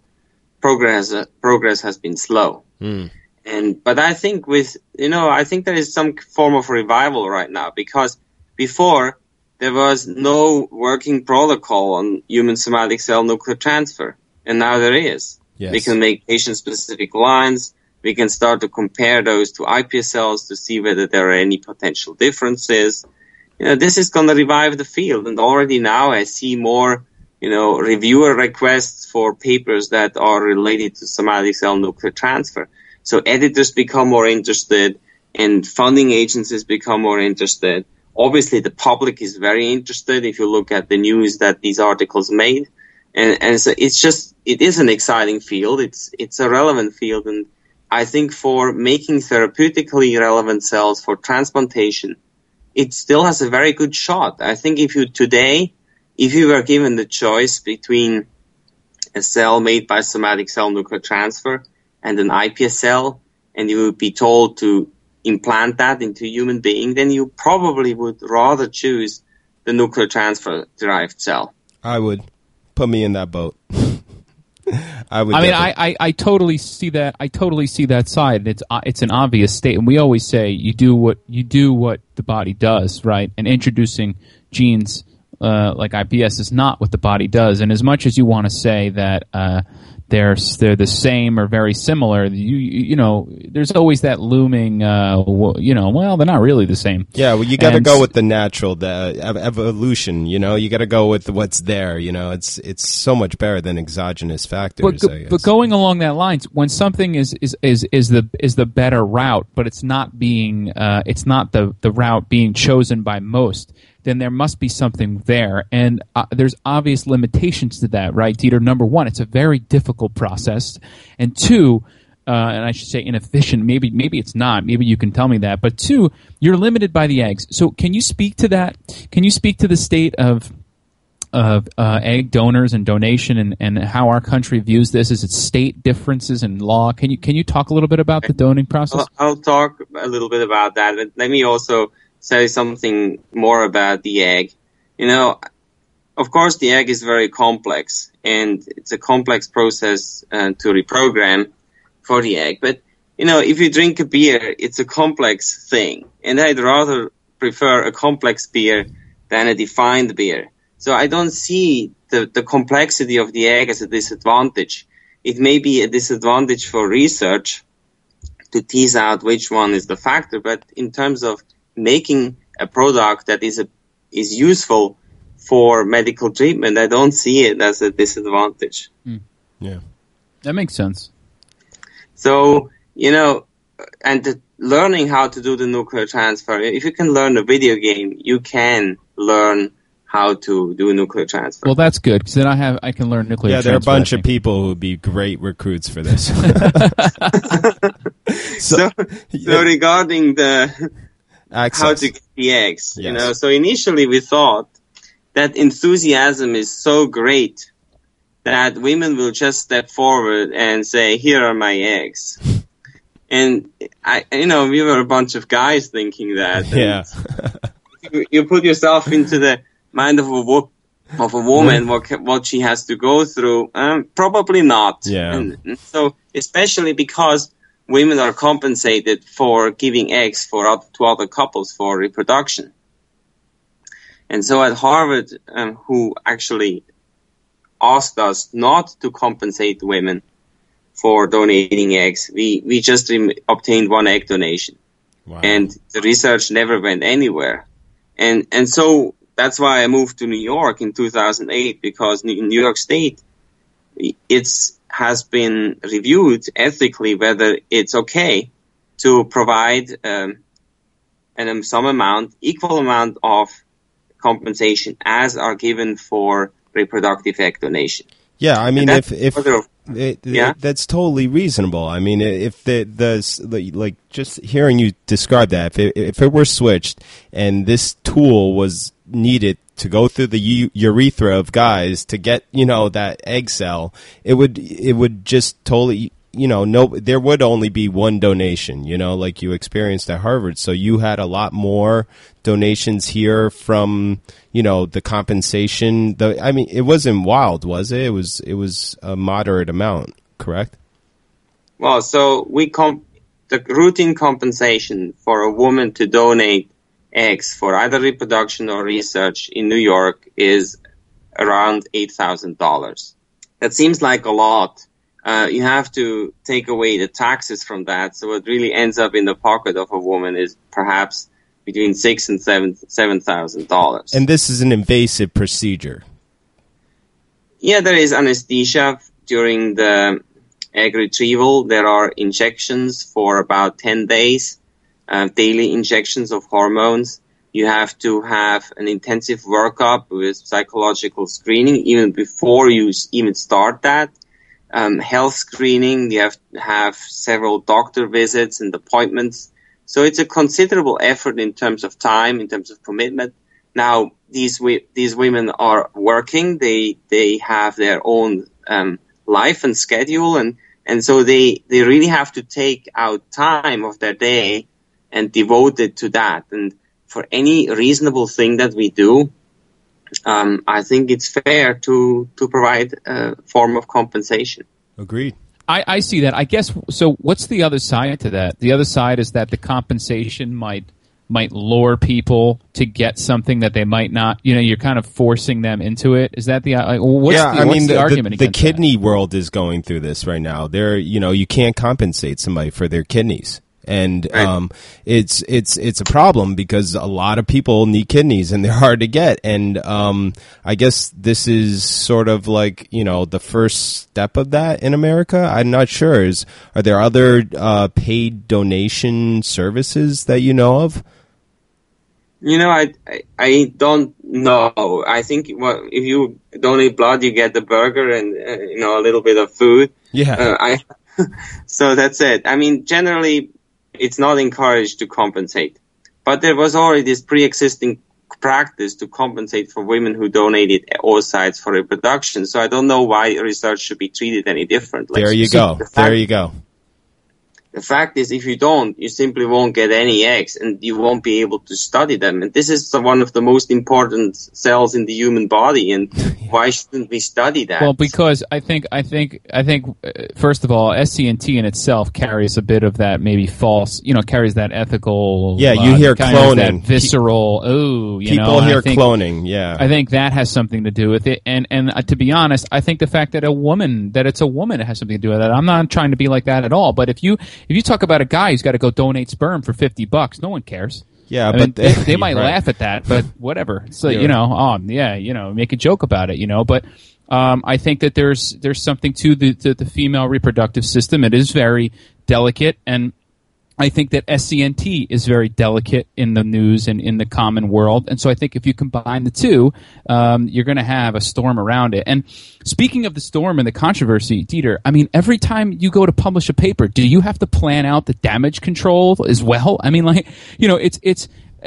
progress uh, progress has been slow. Mm. And, but I think with, you know, I think there is some form of revival right now, because before there was no working protocol on human somatic cell nuclear transfer. And now there is. Yes. We can make patient specific lines. We can start to compare those to iPS cells to see whether there are any potential differences. You know, this is going to revive the field. And already now I see more, you know, reviewer requests for papers that are related to somatic cell nuclear transfer. So editors become more interested, and funding agencies become more interested. Obviously, the public is very interested if you look at the news that these articles made. And, and so it's just, it is an exciting field. It's, it's a relevant field. And I think for making therapeutically relevant cells for transplantation, it still has a very good shot. I think if you today, if you were given the choice between a cell made by somatic cell nuclear transfer and an iPS cell, and you would be told to implant that into a human being, then you probably would rather choose the nuclear transfer-derived cell. I would. Put me in that boat. I would. I mean, I, I, I totally see that. I totally see that side. It's uh, it's an obvious state, and we always say you do what you do what the body does, right? And introducing genes uh, like iPS is not what the body does. And as much as you want to say that. Uh, They're they're the same or very similar. You you know, there's always that looming. Uh, you know, well, they're not really the same. Yeah, well, you got to go with the natural, the evolution. You know, you got to go with what's there. You know, it's it's so much better than exogenous factors. But, I guess. But going along that lines, when something is, is, is, is the is the better route, but it's not being uh, it's not the, the route being chosen by most, then there must be something there. And uh, there's obvious limitations to that, right, Dieter? Number one, it's a very difficult process. And two, uh, and I should say inefficient, maybe maybe it's not, maybe you can tell me that. But two, you're limited by the eggs. So can you speak to that? Can you speak to the state of of uh, egg donors and donation and, and how our country views this? Is it state differences in law? Can you, can you talk a little bit about the donating process? I'll, I'll talk a little bit about that. But let me also say something more about the egg. You know, of course, the egg is very complex, and it's a complex process uh, to reprogram for the egg. But, you know, if you drink a beer, it's a complex thing, and I'd rather prefer a complex beer than a defined beer. So I don't see the, the complexity of the egg as a disadvantage. It may be a disadvantage for research to tease out which one is the factor, but in terms of making a product that is a, is useful for medical treatment, I don't see it as a disadvantage. Mm. Yeah, that makes sense. So, you know, and the learning how to do the nuclear transfer, if you can learn a video game, you can learn how to do nuclear transfer. Well, that's good, because then I have I can learn nuclear transfer. Yeah, there are a bunch of people who would be great recruits for this. so, so, so regarding the... Access. How to get the eggs, yes. You know. So initially we thought that enthusiasm is so great that women will just step forward and say, here are my eggs. And I, you know, we were a bunch of guys thinking that. Yeah. you, you put yourself into the mind of a wo- of a woman, what what she has to go through. Um, probably not. Yeah. And, and so, especially because women are compensated for giving eggs for other, to other couples for reproduction. And so, at Harvard, um, who actually asked us not to compensate women for donating eggs, we we just re- obtained one egg donation. Wow. And the research never went anywhere. And and so that's why I moved to New York in two thousand eight, because in New York State, it's has been reviewed ethically whether it's okay to provide um, and some amount, equal amount of compensation as are given for reproductive egg donation. Yeah, I mean, if if of, it, yeah? it, that's totally reasonable. I mean, if the, the like just hearing you describe that, if it, if it were switched and this tool was needed to go through the u- urethra of guys to get, you know, that egg cell, it would it would just totally, you know, no, there would only be one donation, you know, like you experienced at Harvard. So you had a lot more donations here from, you know, the compensation. The I mean, it wasn't wild, was it? It was it was a moderate amount, correct? Well, so we comp- the routine compensation for a woman to donate eggs for either reproduction or research in New York is around eight thousand dollars. That seems like a lot. Uh, you have to take away the taxes from that. So what really ends up in the pocket of a woman is perhaps between six and seven seven thousand dollars. And this is an invasive procedure. Yeah, there is anesthesia during the egg retrieval. There are injections for about ten days, uh, daily injections of hormones. You have to have an intensive workup with psychological screening even before you even start that. Um, health screening, you have to have several doctor visits and appointments. So it's a considerable effort in terms of time, in terms of commitment. Now, these we, these women are working. They they have their own um, life and schedule, and, and so they, they really have to take out time of their day and devote it to that. And for any reasonable thing that we do, Um, I think it's fair to, to provide a form of compensation. Agreed. I, I see that. I guess, so what's the other side to that? The other side is that the compensation might might lure people to get something that they might not, you know, you're kind of forcing them into it. Is that the, like, what's yeah, the, I what's mean, the, the argument the, the kidney that? World is going through this right now. They're, you know, you can't compensate somebody for their kidneys. And um, it's it's it's a problem because a lot of people need kidneys and they're hard to get. And um, I guess this is sort of like, you know, the first step of that in America. I'm not sure. Is are there other uh, paid donation services that you know of? You know, I, I, I don't know. I think well, if you donate blood, you get the burger and uh, you know, a little bit of food. Yeah, uh, I. So that's it. I mean, generally, it's not encouraged to compensate. But there was already this pre-existing practice to compensate for women who donated oocytes for reproduction. So I don't know why research should be treated any differently. There you so go. The fact, there you go. The fact is, if you don't, you simply won't get any eggs and you won't be able to study them. And this is the, one of the most important cells in the human body. And why shouldn't we study that? Well, because I think, I think, I think, uh, first of all, S C N T in itself carries a bit of that maybe false, you know, carries that ethical. Yeah, you uh, hear cloning. That visceral, ooh, you People know. People hear think, cloning, yeah. I think that has something to do with it. And, and uh, to be honest, I think the fact that a woman, that it's a woman has something to do with it. I'm not trying to be like that at all. But if you, if you talk about a guy who's got to go donate sperm for fifty bucks, no one cares. Yeah, I but mean, they, they might right. laugh at that, but whatever. So, yeah. you know, oh, yeah, you know, make a joke about it, you know. But um, I think that there's there's something to the, the, the female reproductive system. It is very delicate, and I think that S C N T is very delicate in the news and in the common world. And so I think if you combine the two, um, you're going to have a storm around it. And speaking of the storm and the controversy, Dieter, I mean, every time you go to publish a paper, do you have to plan out the damage control as well? I mean, like, you know, it's it's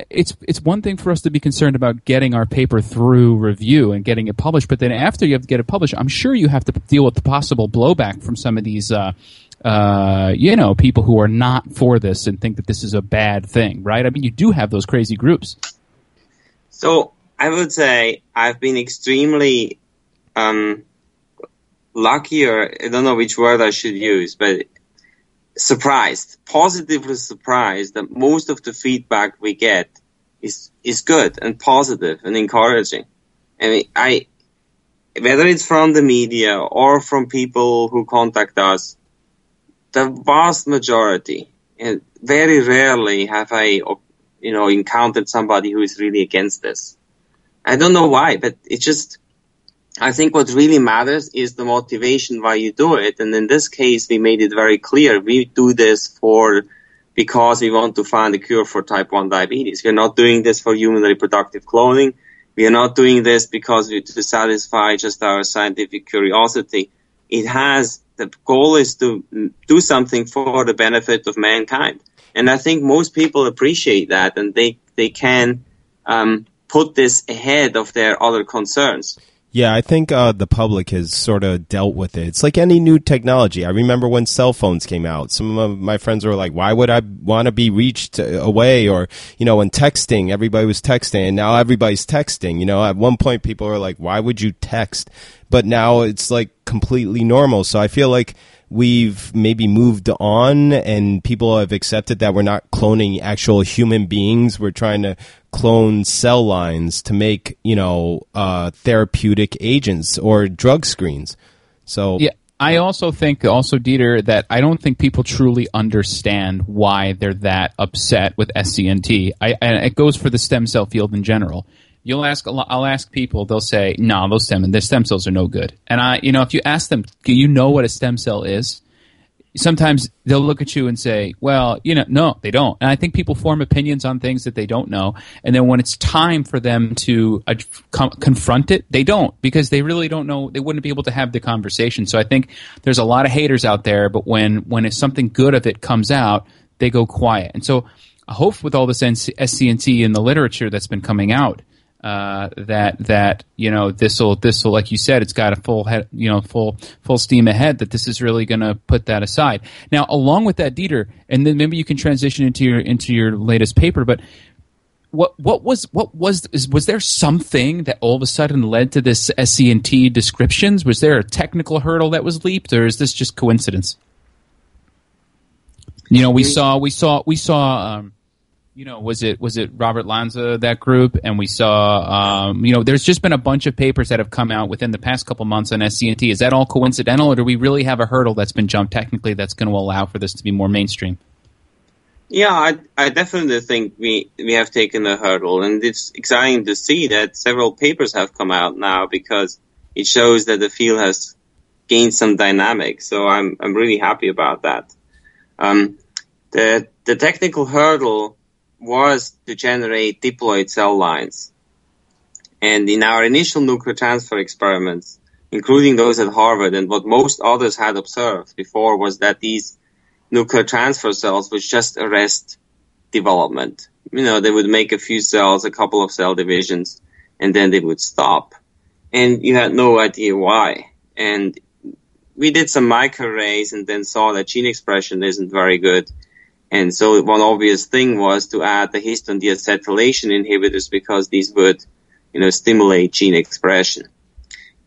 it's it's one thing for us to be concerned about getting our paper through review and getting it published. But then after you have to get it published, I'm sure you have to deal with the possible blowback from some of these uh uh, you know, people who are not for this and think that this is a bad thing, right? I mean, you do have those crazy groups. So I would say I've been extremely um, lucky, or I don't know which word I should use, but surprised, positively surprised that most of the feedback we get is is good and positive and encouraging. I mean, I, whether it's from the media or from people who contact us, the vast majority, and very rarely have I, you know, encountered somebody who is really against this. I don't know why, but it just, I think what really matters is the motivation why you do it. And in this case, we made it very clear. We do this for, because we want to find a cure for type one diabetes. We're not doing this for human reproductive cloning. We are not doing this because we to satisfy just our scientific curiosity. It has, the goal is to do something for the benefit of mankind. And I think most people appreciate that, and they, they can um, put this ahead of their other concerns. Yeah, I think uh, the public has sort of dealt with it. It's like any new technology. I remember when cell phones came out, some of my friends were like, why would I want to be reached away? Or, you know, in texting, everybody was texting, and now everybody's texting. You know, at one point people were like, why would you text? But now it's like completely normal. So I feel like we've maybe moved on, and people have accepted that we're not cloning actual human beings. We're trying to clone cell lines to make, you know, uh, therapeutic agents or drug screens. So yeah, I also think also, Dieter, that I don't think people truly understand why they're that upset with S C N T. I, and it goes for the stem cell field in general. You'll ask, I'll ask people, they'll say, no, nah, those stem, their stem cells are no good. And I, you know, if you ask them, do you know what a stem cell is? Sometimes they'll look at you and say, well, you know, no, they don't. And I think people form opinions on things that they don't know. And then when it's time for them to uh, com- confront it, they don't, because they really don't know. They wouldn't be able to have the conversation. So I think there's a lot of haters out there, but when, when it's something good of it comes out, they go quiet. And so I hope with all this S C N T in the literature that's been coming out, Uh, that that you know this will this will like you said, it's got a full head, you know, full full steam ahead, that this is really going to put that aside. Now, along with that, Dieter, and then maybe you can transition into your into your latest paper. But what what was what was is, was there something that all of a sudden led to this S C N T descriptions? Was there a technical hurdle that was leaped, or is this just coincidence? You know, we saw we saw we saw. Um, You know, was it was it Robert Lanza, that group? And we saw, um, you know, there's just been a bunch of papers that have come out within the past couple months on S C N T. Is that all coincidental, or do we really have a hurdle that's been jumped technically that's going to allow for this to be more mainstream? Yeah, I, I definitely think we, we have taken a hurdle. And it's exciting to see that several papers have come out now, because it shows that the field has gained some dynamics. So I'm I'm really happy about that. Um, the the technical hurdle was to generate diploid cell lines. And in our initial nuclear transfer experiments, including those at Harvard, and what most others had observed before, was that these nuclear transfer cells would just arrest development. You know, they would make a few cells, a couple of cell divisions, and then they would stop. And you had no idea why. And we did some microarrays and then saw that gene expression isn't very good. And so one obvious thing was to add the histone deacetylation inhibitors, because these would, you know, stimulate gene expression.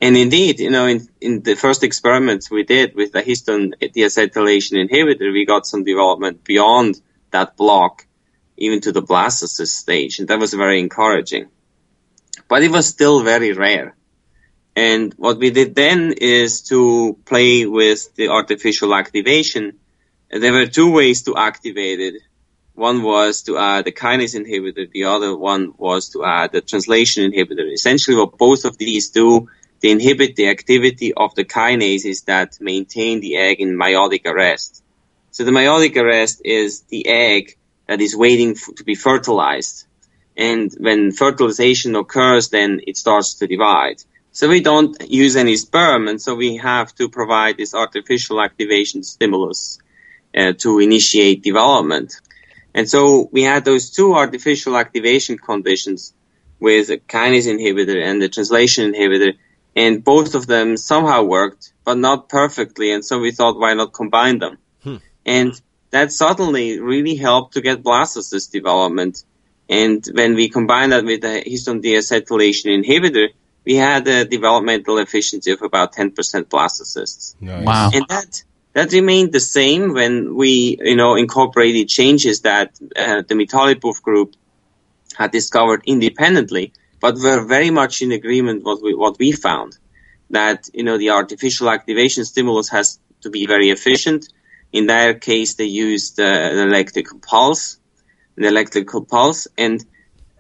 And indeed, you know, in, in the first experiments we did with the histone deacetylation inhibitor, we got some development beyond that block, even to the blastocyst stage. And that was very encouraging. But it was still very rare. And what we did then is to play with the artificial activation. There were two ways to activate it. One was to add a kinase inhibitor. The other one was to add a translation inhibitor. Essentially what both of these do, they inhibit the activity of the kinases that maintain the egg in meiotic arrest. So the meiotic arrest is the egg that is waiting f- to be fertilized. And when fertilization occurs, then it starts to divide. So we don't use any sperm, and so we have to provide this artificial activation stimulus Uh, to initiate development. And so we had those two artificial activation conditions with a kinase inhibitor and the translation inhibitor, and both of them somehow worked, but not perfectly, and so we thought, why not combine them? And that certainly really helped to get blastocyst development. And when we combine that with the histone deacetylation inhibitor, we had a developmental efficiency of about ten percent blastocysts. Nice. Wow. And that that remained the same when we, you know, incorporated changes that uh, the Mitalipov group had discovered independently, but were very much in agreement with what we, what we found, that, you know, the artificial activation stimulus has to be very efficient. In their case, they used uh, an electrical pulse, an electrical pulse, and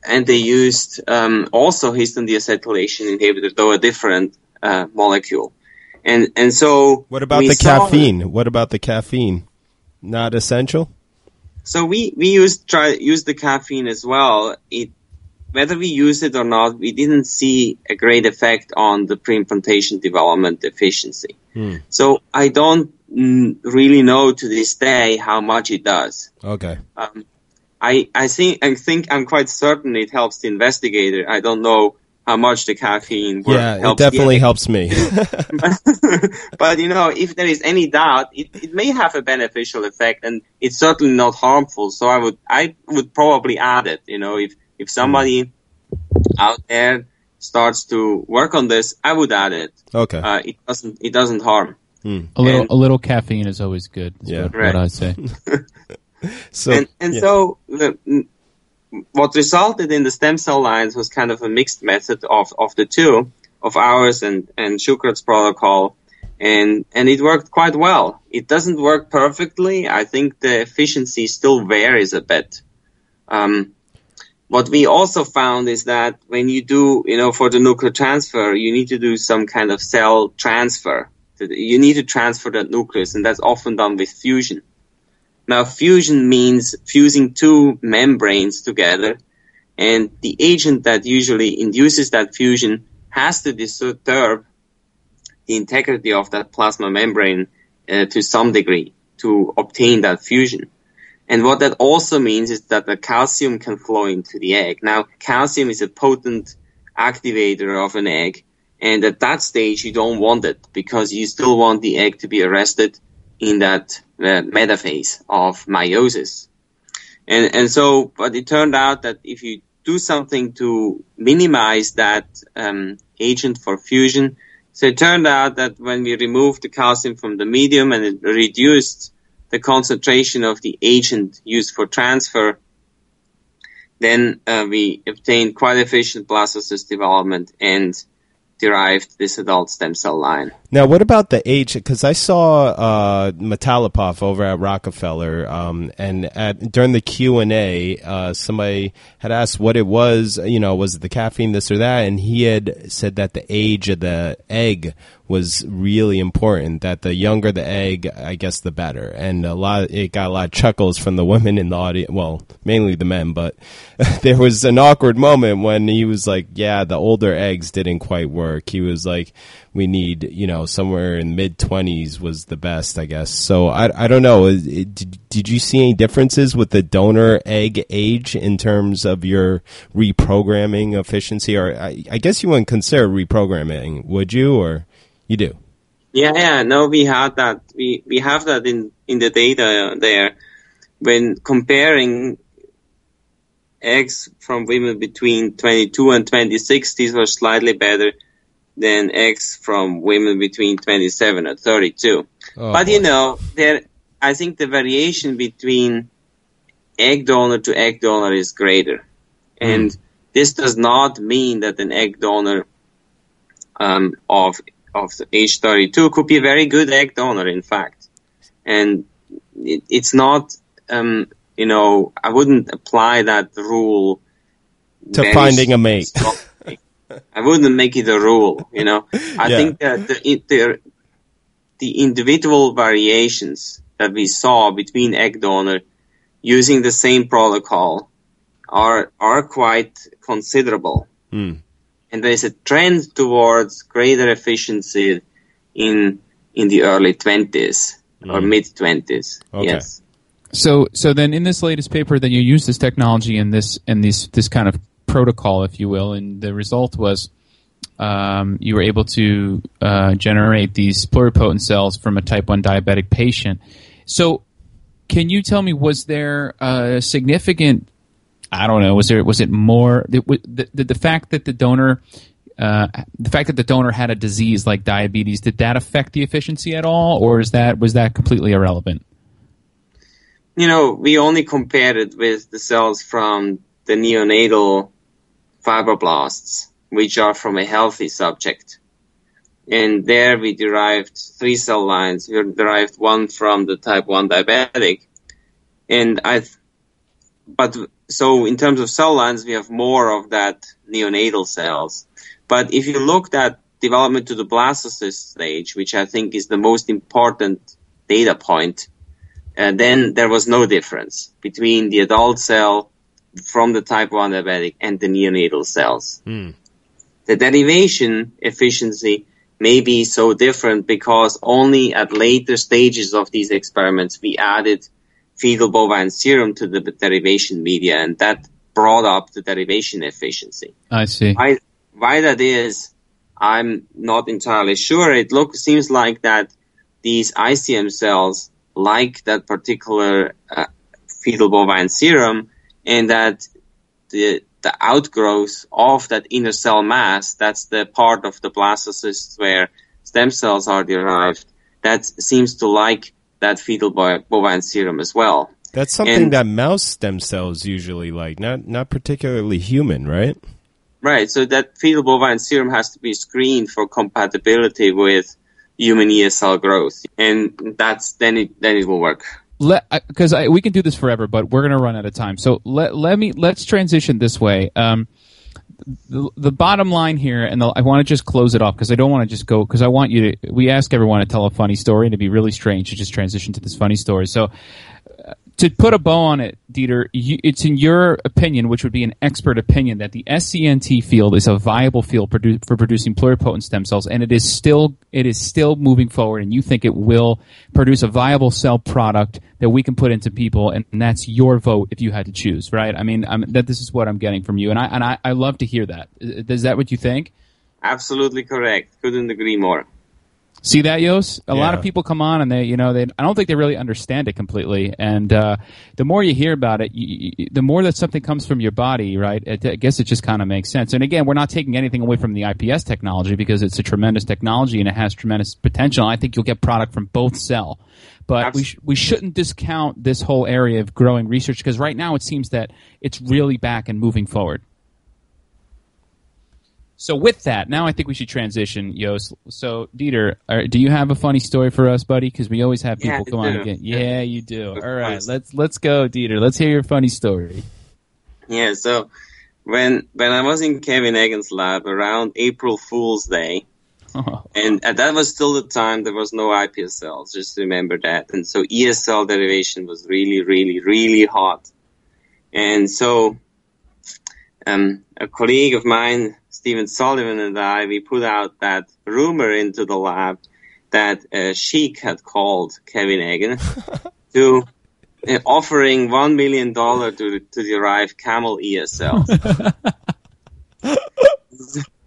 and they used um, also histone deacetylation inhibitor, though a different uh, molecule. And and so what about the caffeine? That, what about the caffeine? Not essential? So we we used try used the caffeine as well. It whether we used it or not, we didn't see a great effect on the preimplantation development efficiency. Hmm. So I don't really know to this day how much it does. Okay. Um, I I think I think I'm quite certain it helps the investigator. I don't know how much the caffeine works. Yeah, helps it definitely helps me. But you know, if there is any doubt, it, it may have a beneficial effect, and it's certainly not harmful. So I would I would probably add it. You know, if if somebody out there starts to work on this, I would add it. Okay. Uh, it doesn't it doesn't harm. Hmm. A little and, a little caffeine is always good. Is yeah, what, right. what I say. So, and and yeah. so the, what resulted in the stem cell lines was kind of a mixed method of, of the two, of ours and, and Shukrat's protocol, and and it worked quite well. It doesn't work perfectly. I think the efficiency still varies a bit. Um, what we also found is that when you do, you know, for the nuclear transfer, you need to do some kind of cell transfer. You need to transfer that nucleus, and that's often done with fusion. Now, fusion means fusing two membranes together, and the agent that usually induces that fusion has to disturb the integrity of that plasma membrane uh, to some degree to obtain that fusion. And what that also means is that the calcium can flow into the egg. Now, calcium is a potent activator of an egg, and at that stage, you don't want it because you still want the egg to be arrested in that uh, metaphase of meiosis. And and so, but it turned out that if you do something to minimize that um, agent for fusion, so it turned out that when we removed the calcium from the medium and it reduced the concentration of the agent used for transfer, then uh, we obtained quite efficient blastocyst development and derived this adult stem cell line. Now, what about the age? Because I saw uh, Mitalipov over at Rockefeller, um, and at, during the Q and A, uh, somebody had asked what it was, you know, was it the caffeine, this or that, and he had said that the age of the egg was really important, that the younger the egg, I guess, the better. And a lot, it got a lot of chuckles from the women in the audience, well, mainly the men, but there was an awkward moment when he was like, yeah, the older eggs didn't quite work. He was like, we need, you know, somewhere in mid twenties was the best, I guess. So I, I don't know. It, it, did, did you see any differences with the donor egg age in terms of your reprogramming efficiency? Or I, I guess you wouldn't consider reprogramming, would you? Or you do? Yeah, yeah. No, we had that. We, we have that in, in the data there. When comparing eggs from women between twenty-two and twenty-six, these were slightly better than eggs from women between twenty-seven and thirty-two. Oh, but, you know, there. I think the variation between egg donor to egg donor is greater. Mm. And this does not mean that an egg donor um, of of age thirty-two could be a very good egg donor, in fact. And it, it's not, um, you know, I wouldn't apply that rule to finding a mate. I wouldn't make it a rule, you know. I yeah. think that the, the the individual variations that we saw between egg donor using the same protocol are are quite considerable, mm. and there is a trend towards greater efficiency in in the early twenties mm. or mid twenties. Okay. Yes. So so then in this latest paper, then you use this technology and this and this this kind of protocol, if you will, and the result was um, you were able to uh, generate these pluripotent cells from a type one diabetic patient. So Can you tell me, was there a significant, I don't know, was there, was it more, the, the, the fact that the donor, uh, the fact that the donor had a disease like diabetes, did that affect the efficiency at all, or is that, was that completely irrelevant? You know, we only compared it with the cells from the neonatal fibroblasts, which are from a healthy subject. And there we derived three cell lines. We derived one from the type one diabetic. And I, th- but so in terms of cell lines, we have more of that neonatal cells. But if you looked at development to the blastocyst stage, which I think is the most important data point, uh, then there was no difference between the adult cell from the type one diabetic and the neonatal cells. Mm. The derivation efficiency may be so different because only at later stages of these experiments we added fetal bovine serum to the derivation media, and that brought up the derivation efficiency. I see. Why, why that is, I'm not entirely sure. It look, seems like that these I C M cells like that particular uh, fetal bovine serum, and that the the outgrowth of that inner cell mass, that's the part of the blastocyst where stem cells are derived, that seems to like that fetal bovine serum as well. That's something and, that mouse stem cells usually like, not not particularly human, right? Right, so that fetal bovine serum has to be screened for compatibility with human E S L growth, and that's then it then it will work. Because we can do this forever, but we're going to run out of time. So let let me let's transition this way. Um, the, the bottom line here, and the, I want to just close it off because I don't want to just go because I want you to. We ask everyone to tell a funny story, and it'd be really strange to just transition to this funny story. So uh, to put a bow on it, Dieter, you, it's in your opinion, which would be an expert opinion, that the S C N T field is a viable field produ- for producing pluripotent stem cells, and it is still it is still moving forward. And you think it will produce a viable cell product that we can put into people, and that's your vote if you had to choose, right? I mean, I'm, that this is what I'm getting from you, and I and I, I love to hear that. Is that what you think? Absolutely correct. Couldn't agree more. See that, Yos? A yeah. lot of people come on and they, you know, they. I don't think they really understand it completely. And uh, the more you hear about it, you, you, the more that something comes from your body, right? It, I guess it just kind of makes sense. And again, we're not taking anything away from the I P S technology because it's a tremendous technology and it has tremendous potential. I think you'll get product from both cell, but Absolutely. we sh- we shouldn't discount this whole area of growing research because right now it seems that it's really back and moving forward. So with that, now I think we should transition, Yost. So, Dieter, are, do you have a funny story for us, buddy? Because we always have people yeah, come on again. Yeah, you do. All right, let's let's go, Dieter. Let's hear your funny story. Yeah, so when when I was in Kevin Eggan's lab around April Fool's Day, oh. and that was still the time there was no I P S cells, just remember that. And so E S L derivation was really, really, really hot. And so um, a colleague of mine, Stephen Sullivan, and I, we put out that rumor into the lab that uh, Sheik had called Kevin Eggan to uh, offering one million dollars to, to derive camel E S Ls.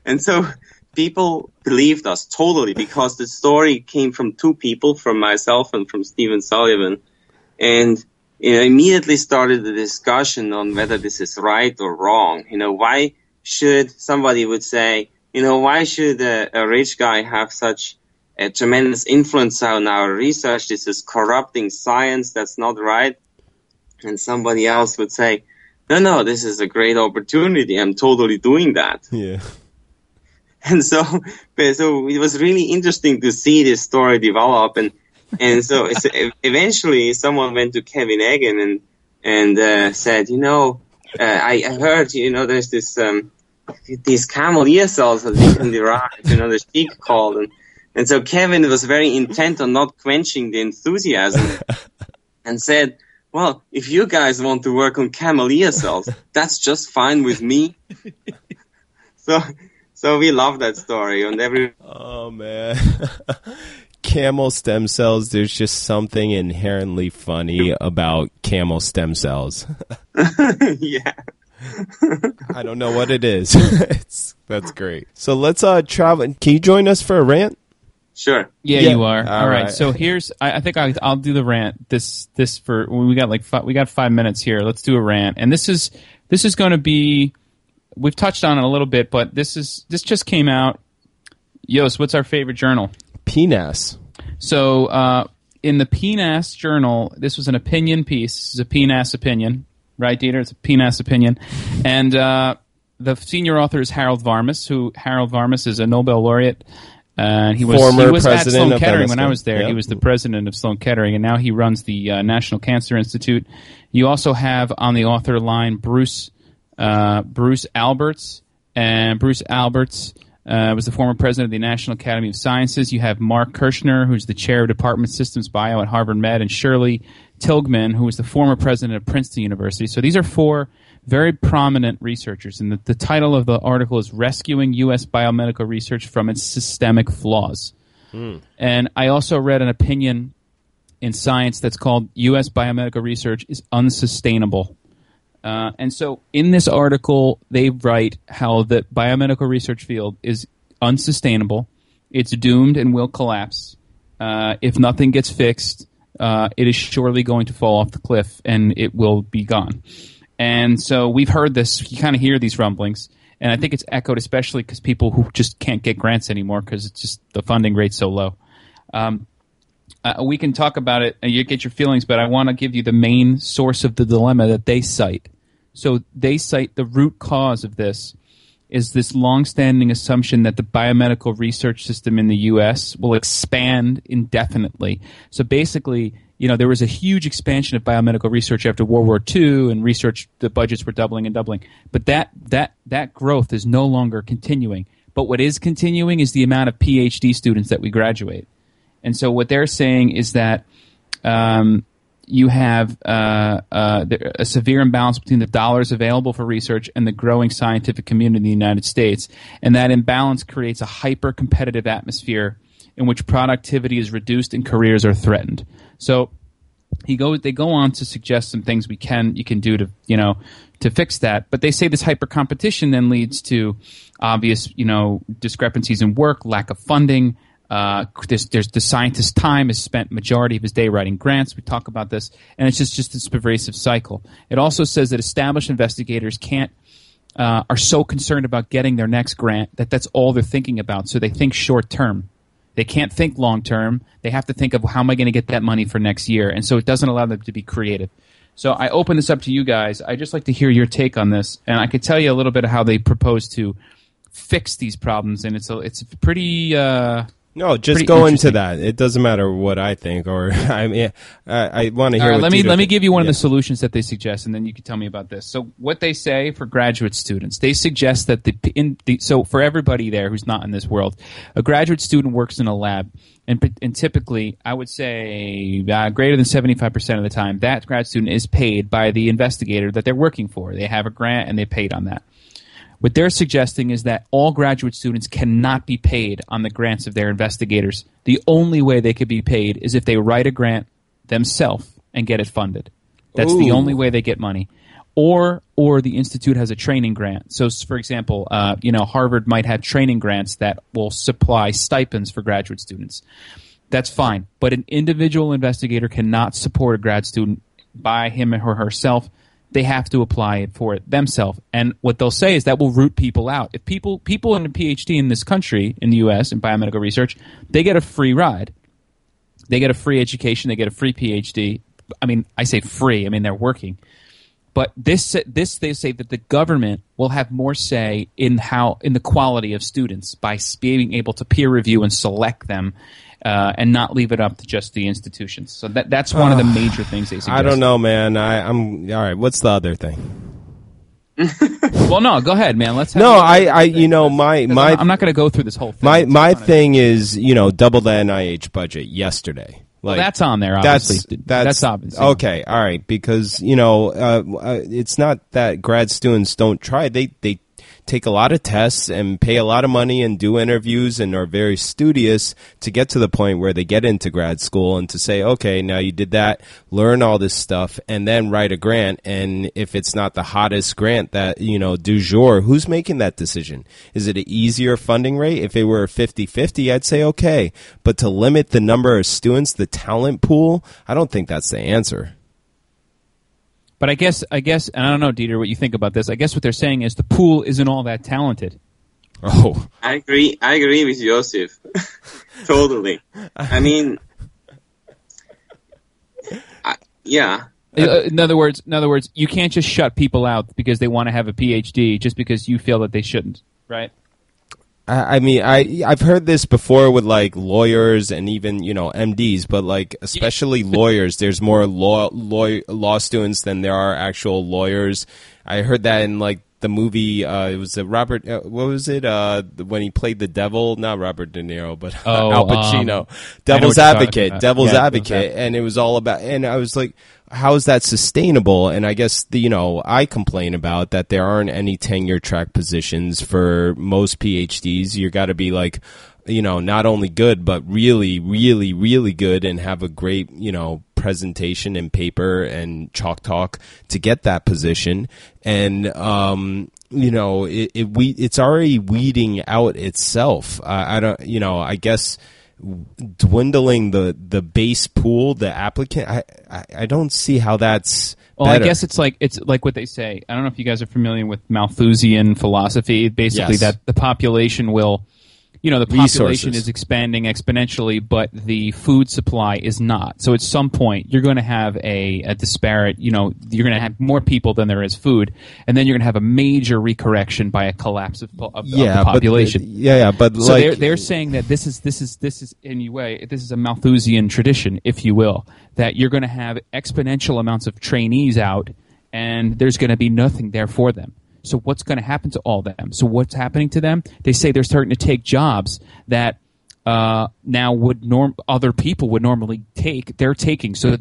And so people believed us totally because the story came from two people, from myself and from Stephen Sullivan. And you know, immediately started the discussion on whether this is right or wrong. You know, why... Should somebody would say, you know, why should a, a rich guy have such a tremendous influence on our research? This is corrupting science. That's not right. And somebody else would say, no, no, this is a great opportunity. I'm totally doing that. Yeah. And so, so it was really interesting to see this story develop. And and so eventually, someone went to Kevin Eggan and and uh, said, you know. Uh, I, I heard, you know, there's this um, these camel E S Ls that we can derive, you know, the Sheik called. And, and so Kevin was very intent on not quenching the enthusiasm and said, well, if you guys want to work on camel E S Ls, that's just fine with me. so so we love that story. On every Oh, man. Camel stem cells, there's just something inherently funny about camel stem cells. Yeah. I don't know what it is. It's, that's great. So let's uh, travel. Can you join us for a rant? Sure. Yeah, yeah. You are. All, All right. right. So here's. I, I think I, I'll do the rant. This this for we got like five, we got five minutes here. Let's do a rant. And this is this is going to be. We've touched on it a little bit, but this is this just came out. Yos, what's our favorite journal? P N A S. So uh, in the P N A S journal, this was an opinion piece. This is a P N A S opinion, right, Dieter? It's a P N A S opinion, and uh, the senior author is Harold Varmus, who Harold Varmus is a Nobel laureate. And uh, he was Former he was at Sloan Kettering when I was there. Yep. He was the president of Sloan Kettering, and now he runs the uh, National Cancer Institute. You also have on the author line Bruce uh, Bruce Alberts, and Bruce Alberts uh, was the former president of the National Academy of Sciences. You have Mark Kirshner, who's the chair of Department Systems Bio at Harvard Med, and Shirley Tilghman, who was the former president of Princeton University. So these are four very prominent researchers, and the, the title of the article is Rescuing U S Biomedical Research from Its Systemic Flaws. Mm. And I also read an opinion in Science that's called U S Biomedical Research is Unsustainable. Uh, and so in this article, they write how the biomedical research field is unsustainable, it's doomed and will collapse. Uh, if nothing gets fixed, uh, it is surely going to fall off the cliff and it will be gone. And so we've heard this. You kind of hear these rumblings. And I think it's echoed especially because people who just can't get grants anymore because it's just the funding rate's so low. Um, uh, we can talk about it and you get your feelings, but I want to give you the main source of the dilemma that they cite. So they cite the root cause of this is this longstanding assumption that the biomedical research system in the U S will expand indefinitely. So basically, you know, there was a huge expansion of biomedical research after World War Two, and research, the budgets were doubling and doubling. But that that that growth is no longer continuing. But what is continuing is the amount of P H D students that we graduate. And so what they're saying is that um, you have uh, uh, a severe imbalance between the dollars available for research and the growing scientific community in the United States. And that imbalance creates a hyper-competitive atmosphere in which productivity is reduced and careers are threatened. So he go they go on to suggest some things we can you can do to you know to fix that. But they say this hyper competition then leads to obvious you know discrepancies in work, lack of funding. Uh, there's, there's the scientist's time is spent majority of his day writing grants. We talk about this, and it's just just this pervasive cycle. It also says that established investigators can't. Uh, are so concerned about getting their next grant that that's all they're thinking about. So they think short term. They can't think long-term. They have to think of how am I going to get that money for next year. And so it doesn't allow them to be creative. So I open this up to you guys. I'd just like to hear your take on this. And I could tell you a little bit of how they propose to fix these problems. And it's a, it's pretty uh, No, just pretty go into that. It doesn't matter what I think. Or I mean, I, I want to hear All right, what let me Let me give you one yeah. of the solutions that they suggest, and then you can tell me about this. So what they say for graduate students, they suggest that the, in the so for everybody there who's not in this world, a graduate student works in a lab, and, and typically I would say uh, greater than seventy-five percent of the time that grad student is paid by the investigator that they're working for. They have a grant, and they're paid on that. What they're suggesting is that all graduate students cannot be paid on the grants of their investigators. The only way they could be paid is if they write a grant themselves and get it funded. That's Ooh. the only way they get money. Or or the institute has a training grant. So, for example, uh, you know, Harvard might have training grants that will supply stipends for graduate students. That's fine. But an individual investigator cannot support a grad student by him or herself. They have to apply it for it themselves. And what they'll say is that will root people out. If people people in a P H D in this country, in the U S, in biomedical research, they get a free ride. They get a free education. They get a free P H D. I mean, I say free. I mean, they're working. But this this they say that the government will have more say in how in the quality of students by being able to peer review and select them. Uh, and not leave it up to just the institutions. So that that's one uh, of the major things they suggest. I don't know, man. I, I'm all right. What's the other thing? Well, no, go ahead, man. Let's. Have no, I, I, you know, my, my, I'm not going to go through this whole thing. My, my thing is, you know, double the N I H budget yesterday. Like, well, that's on there, obviously. That's, that's, that's obvious. Okay, all right, because you know, uh, it's not that grad students don't try. They, they. take a lot of tests and pay a lot of money and do interviews and are very studious to get to the point where they get into grad school and to say, okay, now you did that, learn all this stuff, and then write a grant. And if it's not the hottest grant that, you know, du jour, who's making that decision? Is it an easier funding rate? If it were fifty fifty, I'd say okay. But to limit the number of students, the talent pool, I don't think that's the answer. But I guess, I guess, and I don't know, Dieter, what you think about this. I guess what they're saying is the pool isn't all that talented. Oh, I agree. I agree with Yosef. Totally. I mean, I, yeah. In other words, in other words, you can't just shut people out because they want to have a PhD just because you feel that they shouldn't, right? I mean, I, I've heard this before with, like, lawyers and even, you know, M Ds, but, like, especially lawyers, there's more law, law law students than there are actual lawyers. I heard that in, like, the movie, uh, it was a Robert, uh, what was it, uh, when he played the devil, not Robert De Niro, but oh, Al Pacino, um, Devil's Advocate, Devil's yeah, Advocate, Devil's and it was all about, and I was like, how is that sustainable? And I guess, the, you know, I complain about that there aren't any tenure track positions for most PhDs. You got to be like, you know, not only good, but really, really, really good and have a great, you know, presentation and paper and chalk talk to get that position. And, um, you know, it, it we it's already weeding out itself. Uh, I don't, you know, I guess dwindling the, the base pool, the applicant, I, I, I don't see how that's Well, better. I guess it's like it's like what they say. I don't know if you guys are familiar with Malthusian philosophy. Basically, yes. That the population will, you know, the population Resources. is expanding exponentially, but the food supply is not. So at some point, you're going to have a, a disparate, you know, you're going to have more people than there is food, and then you're going to have a major recorrection by a collapse of, of, yeah, of the population. But, yeah, yeah, but so like, they're, they're saying that this is this is this is in a way this is a Malthusian tradition, if you will, that you're going to have exponential amounts of trainees out, and there's going to be nothing there for them. So what's going to happen to all them? So what's happening to them? They say they're starting to take jobs that uh, now would norm other people would normally take. They're taking. So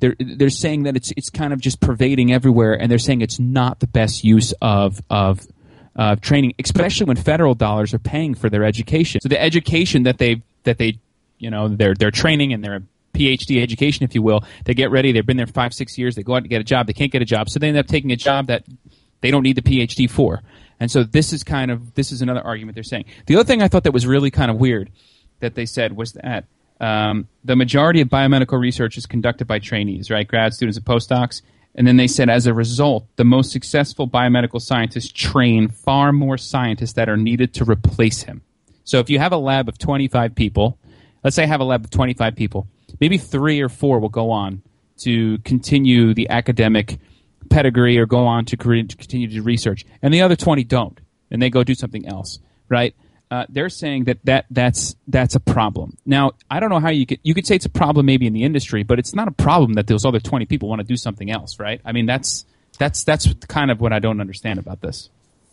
they're they're saying that it's it's kind of just pervading everywhere, and they're saying it's not the best use of of uh, training, especially when federal dollars are paying for their education. So the education that they that they you know they're they're training and they're PhD education, if you will, they get ready. They've been there five six years. They go out to get a job. They can't get a job, so they end up taking a job that they don't need the PhD for. And so this is kind of, this is another argument they're saying. The other thing I thought that was really kind of weird that they said was that um, the majority of biomedical research is conducted by trainees, right? Grad students and postdocs. And then they said, as a result, the most successful biomedical scientists train far more scientists that are needed to replace him. So if you have a lab of twenty-five people, let's say I have a lab of twenty-five people, maybe three or four will go on to continue the academic pedigree or go on to continue to research, and the other twenty don't, and they go do something else, right? Uh, they're saying that, that that's that's a problem. Now, I don't know how you could you could say it's a problem maybe in the industry, but it's not a problem that those other twenty people want to do something else, right? I mean, that's that's that's kind of what I don't understand about this.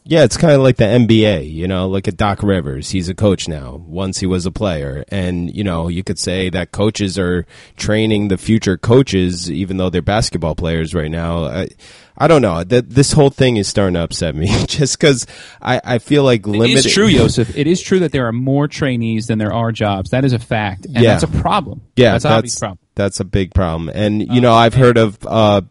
Yeah, it's kind of like the N B A, you know, like a Doc Rivers. He's a coach now. Once he was a player. And, you know, you could say that coaches are training the future coaches, even though they're basketball players right now. I, I don't know. Th- this whole thing is starting to upset me just because I, I feel like limited. It is true, Yosef. It is true that there are more trainees than there are jobs. That is a fact. And yeah. that's a problem. Yeah, that's, that's an obvious problem. That's a big problem. And, you know, I've heard of uh,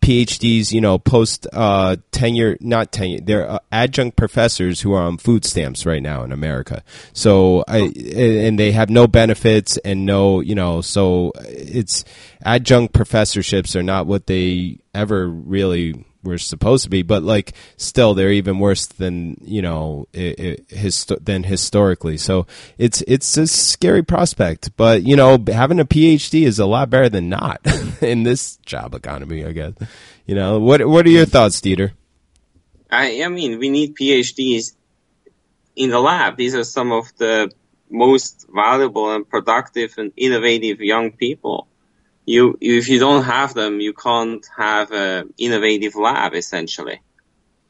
PhDs, you know, post uh, tenure, not tenure, they're uh, adjunct professors who are on food stamps right now in America. So, I, and they have no benefits and no, you know, so it's adjunct professorships are not what they ever really were supposed to be, but like still they're even worse than, you know, it, it, histo- than historically. So it's, it's a scary prospect, but you know, having a PhD is a lot better than not in this job economy, I guess. You know, what, what are your thoughts, Dieter? I, I mean, we need PhDs in the lab. These are some of the most valuable and productive and innovative young people. You, if you don't have them, you can't have an innovative lab, essentially.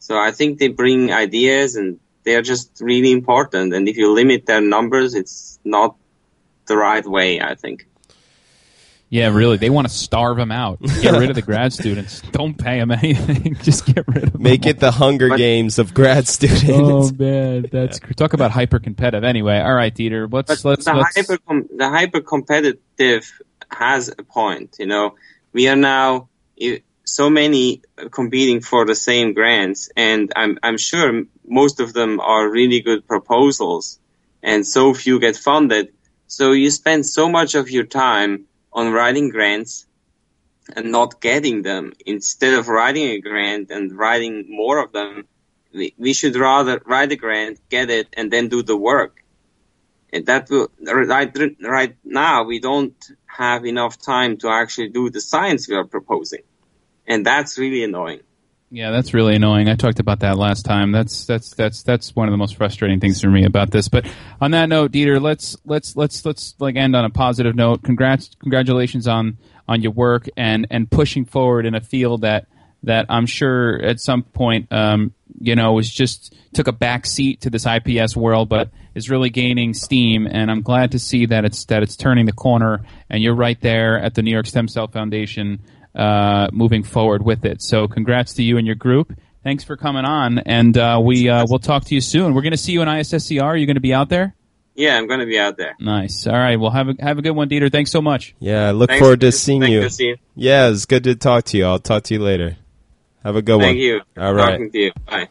So I think they bring ideas, and they're just really important. And if you limit their numbers, it's not the right way, I think. Yeah, really. They want to starve them out. Get rid of the grad students. Don't pay them anything. Just get rid of them. Make it the Hunger Games of grad students. Oh, man. That's yeah. Talk about hyper-competitive. Anyway, all right, Dieter. Let's, let's, the, let's... Hyper com- the hyper-competitive has a point. You know, we are now so many competing for the same grants, and I'm, I'm sure most of them are really good proposals, and so few get funded. So you spend so much of your time on writing grants and not getting them. Instead of writing a grant and writing more of them, we, we should rather write a grant, get it, and then do the work. And that will, right, right now, we don't have enough time to actually do the science we are proposing. And that's really annoying. Yeah, that's really annoying. I talked about that last time. That's that's that's that's one of the most frustrating things for me about this. But on that note, Dieter, let's let's let's let's like end on a positive note. Congrats, congratulations on, on your work and, and pushing forward in a field that, that I'm sure at some point um, you know was just took a back seat to this I P S world, but is really gaining steam. And I'm glad to see that it's that it's turning the corner. And you're right there at the New York Stem Cell Foundation. Uh, moving forward with it. So congrats to you and your group. Thanks for coming on, and uh, we, uh, we'll talk to you soon. We're going to see you in I S S C R. Are you going to be out there? Yeah, I'm going to be out there. Nice. All right. Well, have a, have a good one, Dieter. Thanks so much. Yeah, I look Thanks. forward to seeing Thanks you. To see you. Yeah, it's good to talk to you. I'll talk to you later. Have a good Thank one. Thank you. All right. Talking to you. Bye.